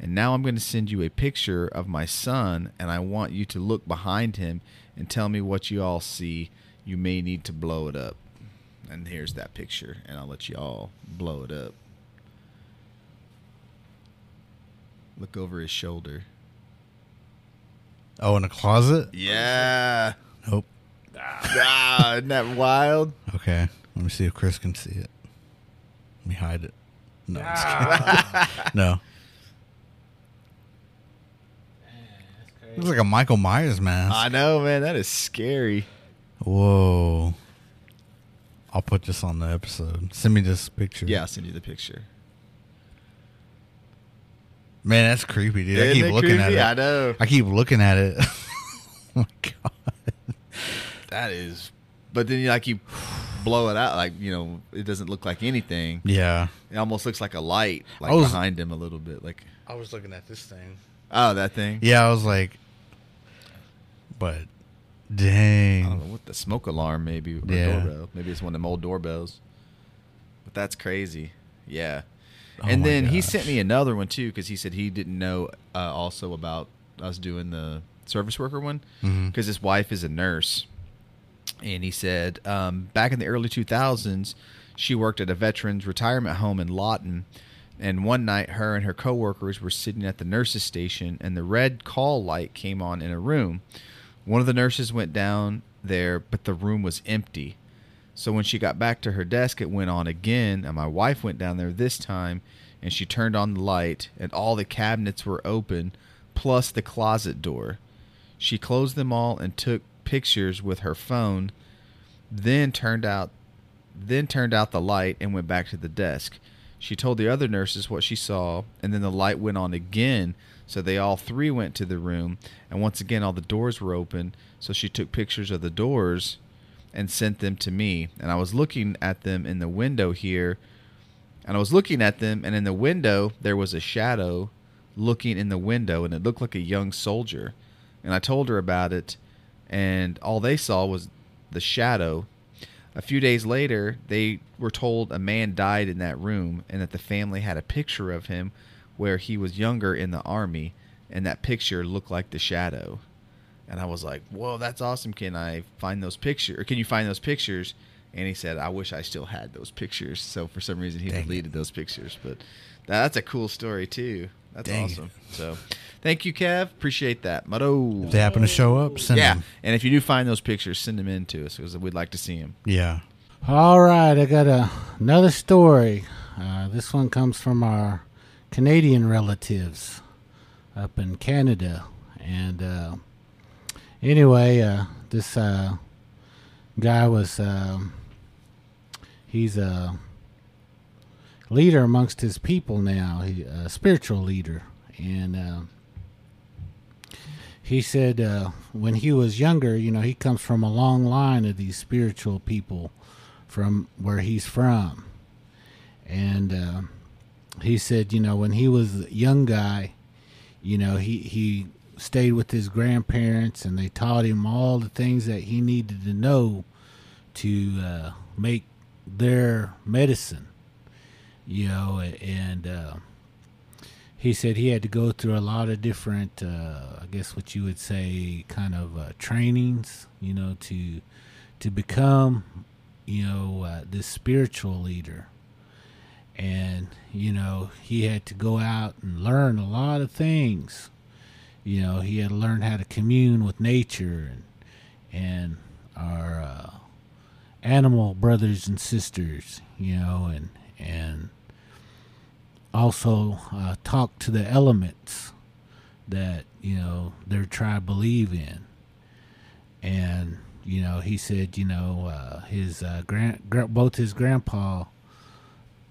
And now I'm going to send you a picture of my son, and I want you to look behind him and tell me what you all see. You may need to blow it up." And here's that picture, and I'll let you all blow it up. Look over his shoulder. Oh, in a closet? Yeah. Nope. Ah, isn't that wild? Okay. Let me see if Chris can see it. Let me hide it. No. Ah. No. Man, that's crazy. Looks like a Michael Myers mask. I know, man. That is scary. Whoa. I'll put this on the episode. Send me this picture. Yeah, I'll send you the picture. Man, that's creepy, dude. Isn't I keep looking creepy? at it. I know. I keep looking at it. Oh my god, that is. But then you know, I keep blow it out, like you know, it doesn't look like anything. Yeah, it almost looks like a light, like was, behind him a little bit. Like I was looking at this thing. Oh, that thing. Yeah, I was like, but dang, I don't know, what the smoke alarm maybe or yeah. doorbell. Maybe it's one of them old doorbells. But that's crazy. Yeah. And oh then gosh. he sent me another one, too, because he said he didn't know uh, also about us doing the service worker one because mm-hmm. his wife is a nurse. And he said um, back in the early two thousands, she worked at a veterans retirement home in Lawton. And one night, her and her coworkers were sitting at the nurse's station, and the red call light came on in a room. One of the nurses went down there, but the room was empty. So when she got back to her desk, it went on again, and my wife went down there this time, and she turned on the light, and all the cabinets were open, plus the closet door. She closed them all and took pictures with her phone, then turned out, then turned out the light and went back to the desk. She told the other nurses what she saw, and then the light went on again, so they all three went to the room, and once again all the doors were open, so she took pictures of the doors and sent them to me. And I was looking at them in the window here. And I was looking at them, and in the window, there was a shadow looking in the window, and it looked like a young soldier. And I told her about it, and all they saw was the shadow. A few days later, they were told a man died in that room, and that the family had a picture of him where he was younger in the army, and that picture looked like the shadow. And I was like, whoa, that's awesome. Can I find those pictures? Or can you find those pictures? And he said, I wish I still had those pictures. So for some reason, he Dang deleted it. those pictures. But that's a cool story, too. That's Dang awesome. It. So thank you, Kev. Appreciate that. Motto. If they happen to show up, send yeah. them. Yeah. And if you do find those pictures, send them in to us because we'd like to see them. Yeah. All right. I got a, another story. Uh, this one comes from our Canadian relatives up in Canada. And... Uh, Anyway, uh, this uh, guy was, uh, he's a leader amongst his people now, he, a spiritual leader. And uh, he said uh, when he was younger, you know, he comes from a long line of these spiritual people from where he's from. And uh, he said, you know, when he was a young guy, you know, he... he stayed with his grandparents, and they taught him all the things that he needed to know to uh, make their medicine, you know. And uh, he said he had to go through a lot of different, uh, I guess what you would say, kind of uh, trainings, you know, to to become, you know, uh, this spiritual leader. And, you know, he had to go out and learn a lot of things. You know, he had learned how to commune with nature and and our uh, animal brothers and sisters, you know, and and also uh, talk to the elements that, you know, their tribe believe in. And, you know, he said, you know, uh, his uh, grand, both his grandpa,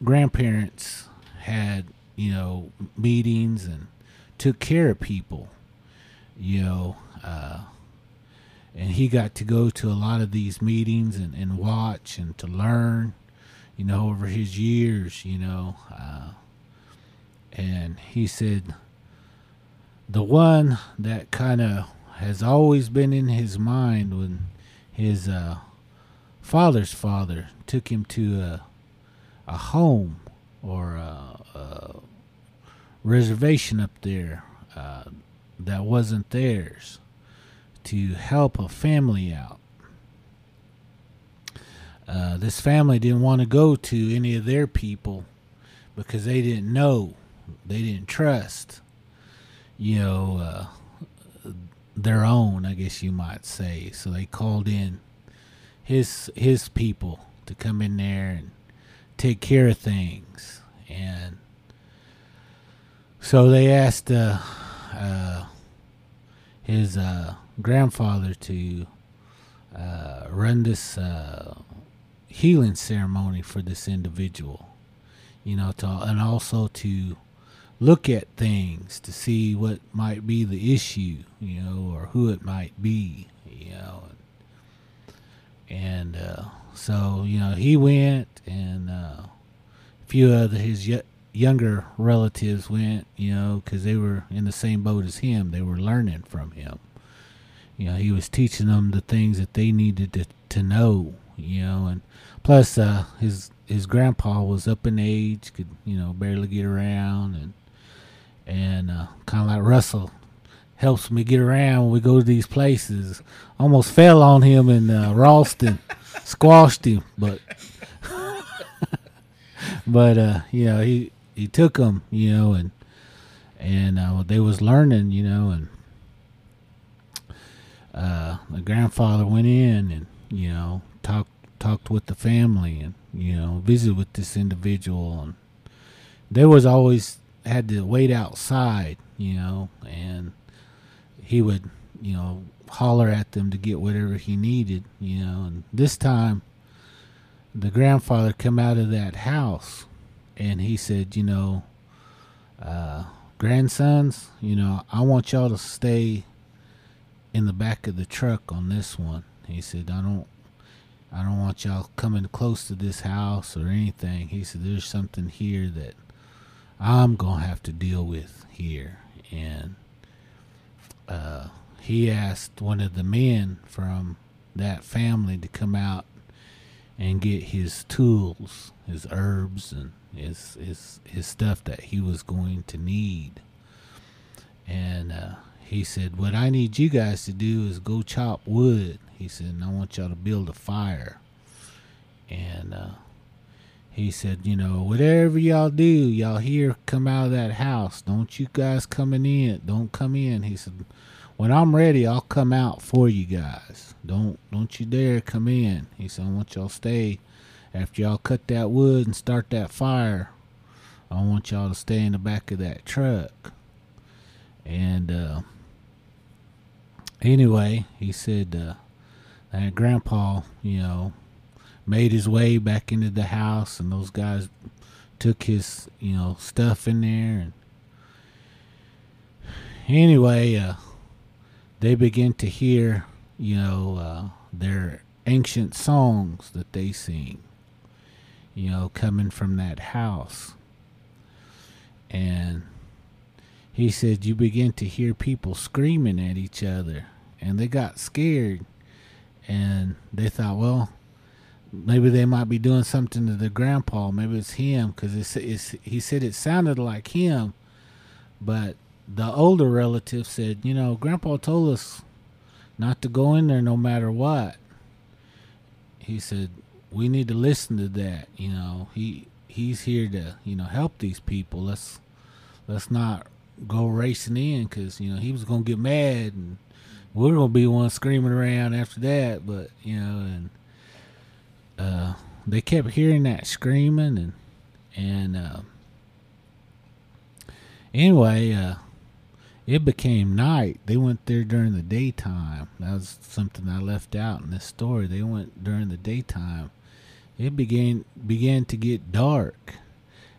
grandparents had, you know, meetings and took care of people. You know, uh, and he got to go to a lot of these meetings and, and watch and to learn, you know, over his years, you know. Uh, and he said the one that kind of has always been in his mind when his uh, father's father took him to a, a home or a, a reservation up there uh, that wasn't theirs to help a family out. Uh, this family didn't want to go to any of their people because they didn't know, they didn't trust, you know, uh, their own, I guess you might say. So they called in his his people to come in there and take care of things. And so they asked uh, uh, his uh, grandfather to uh, run this uh, healing ceremony for this individual, you know, to, and also to look at things to see what might be the issue, you know, or who it might be, you know. And uh, so, you know, he went, and uh, a few of his younger relatives went, you know, because they were in the same boat as him. They were learning from him. You know, he was teaching them the things that they needed to, to know, you know. And plus, uh, his his grandpa was up in age, could, you know, barely get around, and and uh, kind of like Russell. Helps me get around when we go to these places. Almost fell on him in uh, Ralston, squashed him, but but uh, you know, he he took him, you know, and and uh, they was learning, you know, and uh, the grandfather went in and, you know, talked talked with the family, and, you know, visited with this individual, and they was always had to wait outside, you know, and he would, you know, holler at them to get whatever he needed, you know. And this time, the grandfather come out of that house, and he said, you know, uh, grandsons, you know, I want y'all to stay in the back of the truck on this one. He said, I don't, I don't want y'all coming close to this house or anything. He said, there's something here that I'm gonna have to deal with here, and. Uh, he asked one of the men from that family to come out and get his tools, his herbs, and his his, his stuff that he was going to need. And uh, he said, what I need you guys to do is go chop wood. He said, and I want y'all to build a fire. And uh, he said, you know, whatever y'all do, y'all here, come out of that house. Don't you guys coming in. Don't come in. He said, when I'm ready, I'll come out for you guys. Don't don't you dare come in. He said, I want y'all to stay. After y'all cut that wood and start that fire, I want y'all to stay in the back of that truck. And uh, anyway, he said uh, that grandpa, you know, made his way back into the house, and those guys took his, you know, stuff in there. And anyway, uh, they begin to hear, you know, uh, their ancient songs that they sing, you know, coming from that house. And he said, you begin to hear people screaming at each other, and they got scared, and they thought, well, maybe they might be doing something to the grandpa. Maybe it's him, because it's, it's, he said it sounded like him. But the older relative said, you know, grandpa told us not to go in there no matter what. He said, we need to listen to that. You know, he he's here to, you know, help these people. Let's, let's not go racing in, because, you know, he was going to get mad, and we're going to be one screaming around after that. But, you know, and Uh, they kept hearing that screaming, and and uh, anyway, uh, it became night. They went there during the daytime. That was something I left out in this story. They went during the daytime. It began began to get dark,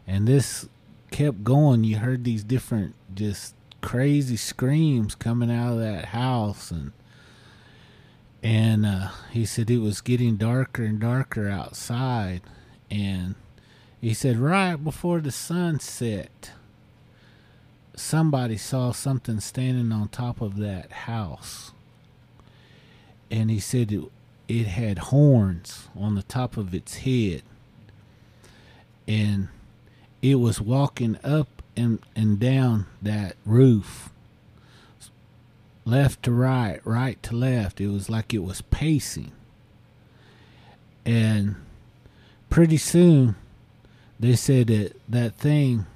and this kept going. You heard these different, just crazy screams coming out of that house, and. And uh, he said it was getting darker and darker outside. And he said right before the sun set, somebody saw something standing on top of that house. And he said it, it had horns on the top of its head. And it was walking up and, and down that roof. Left to right, right to left. It was like it was pacing. And pretty soon, they said that that thing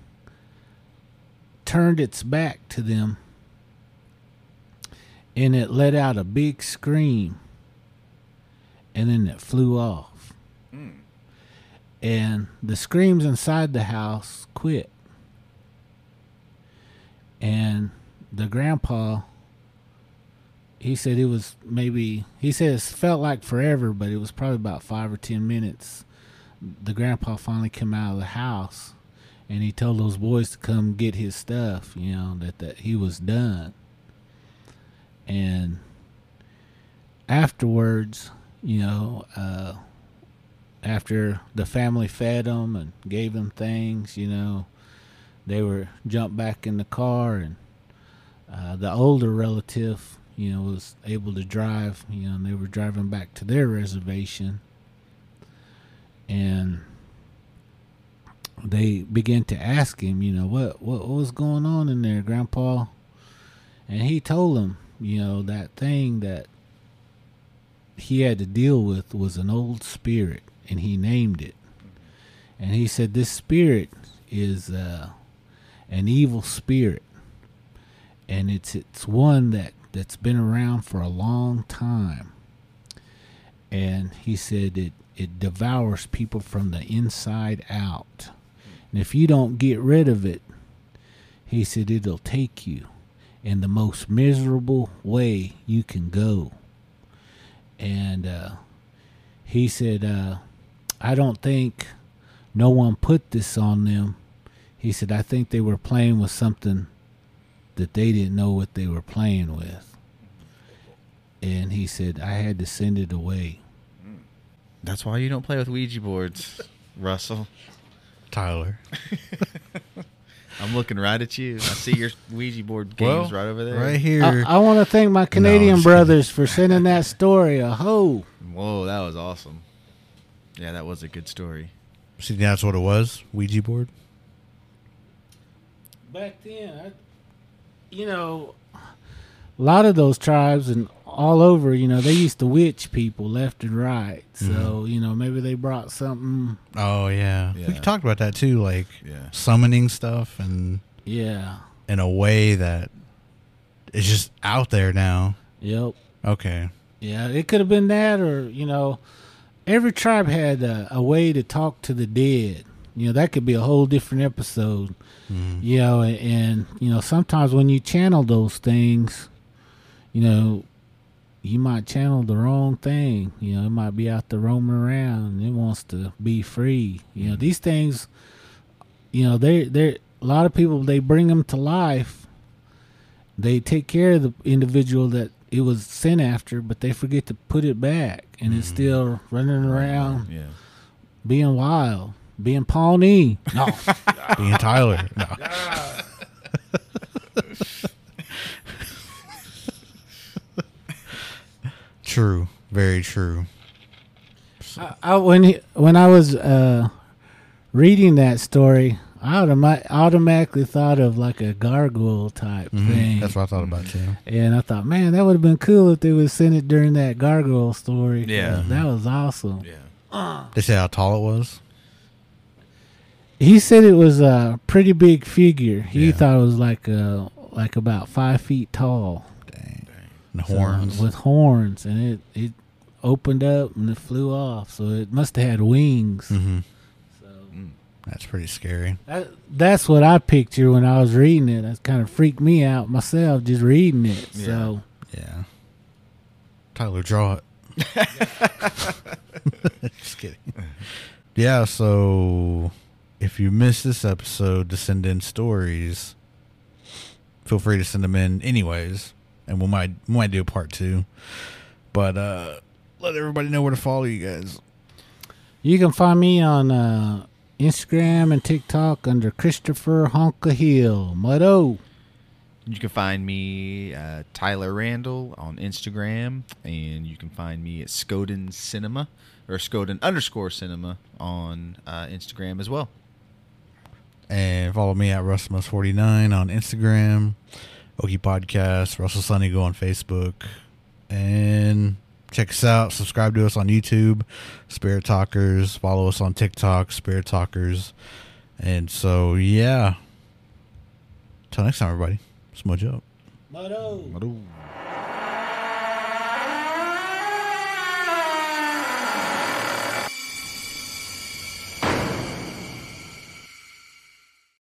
turned its back to them, and it let out a big scream, and then it flew off. Mm. And the screams inside the house quit. And the grandpa, he said it was maybe, he said it felt like forever, but it was probably about five or ten minutes. The grandpa finally came out of the house, and he told those boys to come get his stuff, you know, that, that he was done. And afterwards, you know, uh, after the family fed them and gave them things, you know, they were jumped back in the car, and uh, the older relative, you know, was able to drive, you know, and they were driving back to their reservation. And they began to ask him, you know, what, what, what was going on in there, Grandpa? And he told them, you know, that thing that he had to deal with was an old spirit, and he named it. And he said this spirit is uh, an evil spirit, and it's it's one that, that's been around for a long time. And he said it, it devours people from the inside out. And if you don't get rid of it, he said it'll take you in the most miserable way you can go. And uh, he said, uh, I don't think no one put this on them. He said, I think they were playing with something that they didn't know what they were playing with. And he said, I had to send it away. That's why you don't play with Ouija boards, Russell. Tyler. I'm looking right at you. I see your Ouija board games well, right over there. Right here. I, I want to thank my Canadian no, brothers kidding. for sending that story. A ho. Whoa, that was awesome. Yeah, that was a good story. See, that's what it was, Ouija board? Back then, I, you know, a lot of those tribes and all over, you know, they used to witch people left and right. So, mm-hmm. you know, maybe they brought something. Oh, yeah. yeah. We talked about that, too, like yeah. summoning stuff and yeah, in a way that is just out there now. Yep. Okay. Yeah, it could have been that, or, you know, every tribe had a, a way to talk to the dead. You know, that could be a whole different episode. Mm. You know, and, and, you know, sometimes when you channel those things, you know, you might channel the wrong thing. You know, it might be out there roaming around. It wants to be free. You know, these things, you know, they they a lot of people, they bring them to life. They take care of the individual that it was sent after, but they forget to put it back. And mm-hmm. it's still running around, yeah. being wild, being Pawnee. No. Being Tyler. No. True, very true. I, I, when he, when I was uh, reading that story, I autom- automatically thought of like a gargoyle type mm-hmm. thing. That's what I thought about too. And I thought, man, that would have been cool if they would send it during that gargoyle story. Yeah, mm-hmm. that was awesome. Yeah, uh, they said how tall it was. He said it was a pretty big figure. He yeah. thought it was like a, like about five feet tall. And horns. So, with horns, and it, it opened up and it flew off, so it must have had wings. Mm-hmm. So that's pretty scary. That, that's what I picture when I was reading it. That kind of freaked me out myself just reading it. Yeah. So yeah, Tyler, draw it. Just kidding. Yeah. So if you missed this episode, to send in stories, feel free to send them in, anyways. And we might we might do a part two. But uh, let everybody know where to follow you guys. You can find me on uh, Instagram and TikTok under Christopher Honka Hill. Muddo. You can find me, uh, Tyler Randall, on Instagram. And you can find me at Skoden Cinema, or Skoden underscore cinema on uh, Instagram as well. And follow me at Rustmus forty-nine on Instagram. Okie Podcast, Russell Sonny, go on Facebook, and check us out. Subscribe to us on YouTube, Spirit Talkers. Follow us on TikTok, Spirit Talkers. And so, yeah. Till next time, everybody. Smudge up. Motto. Motto.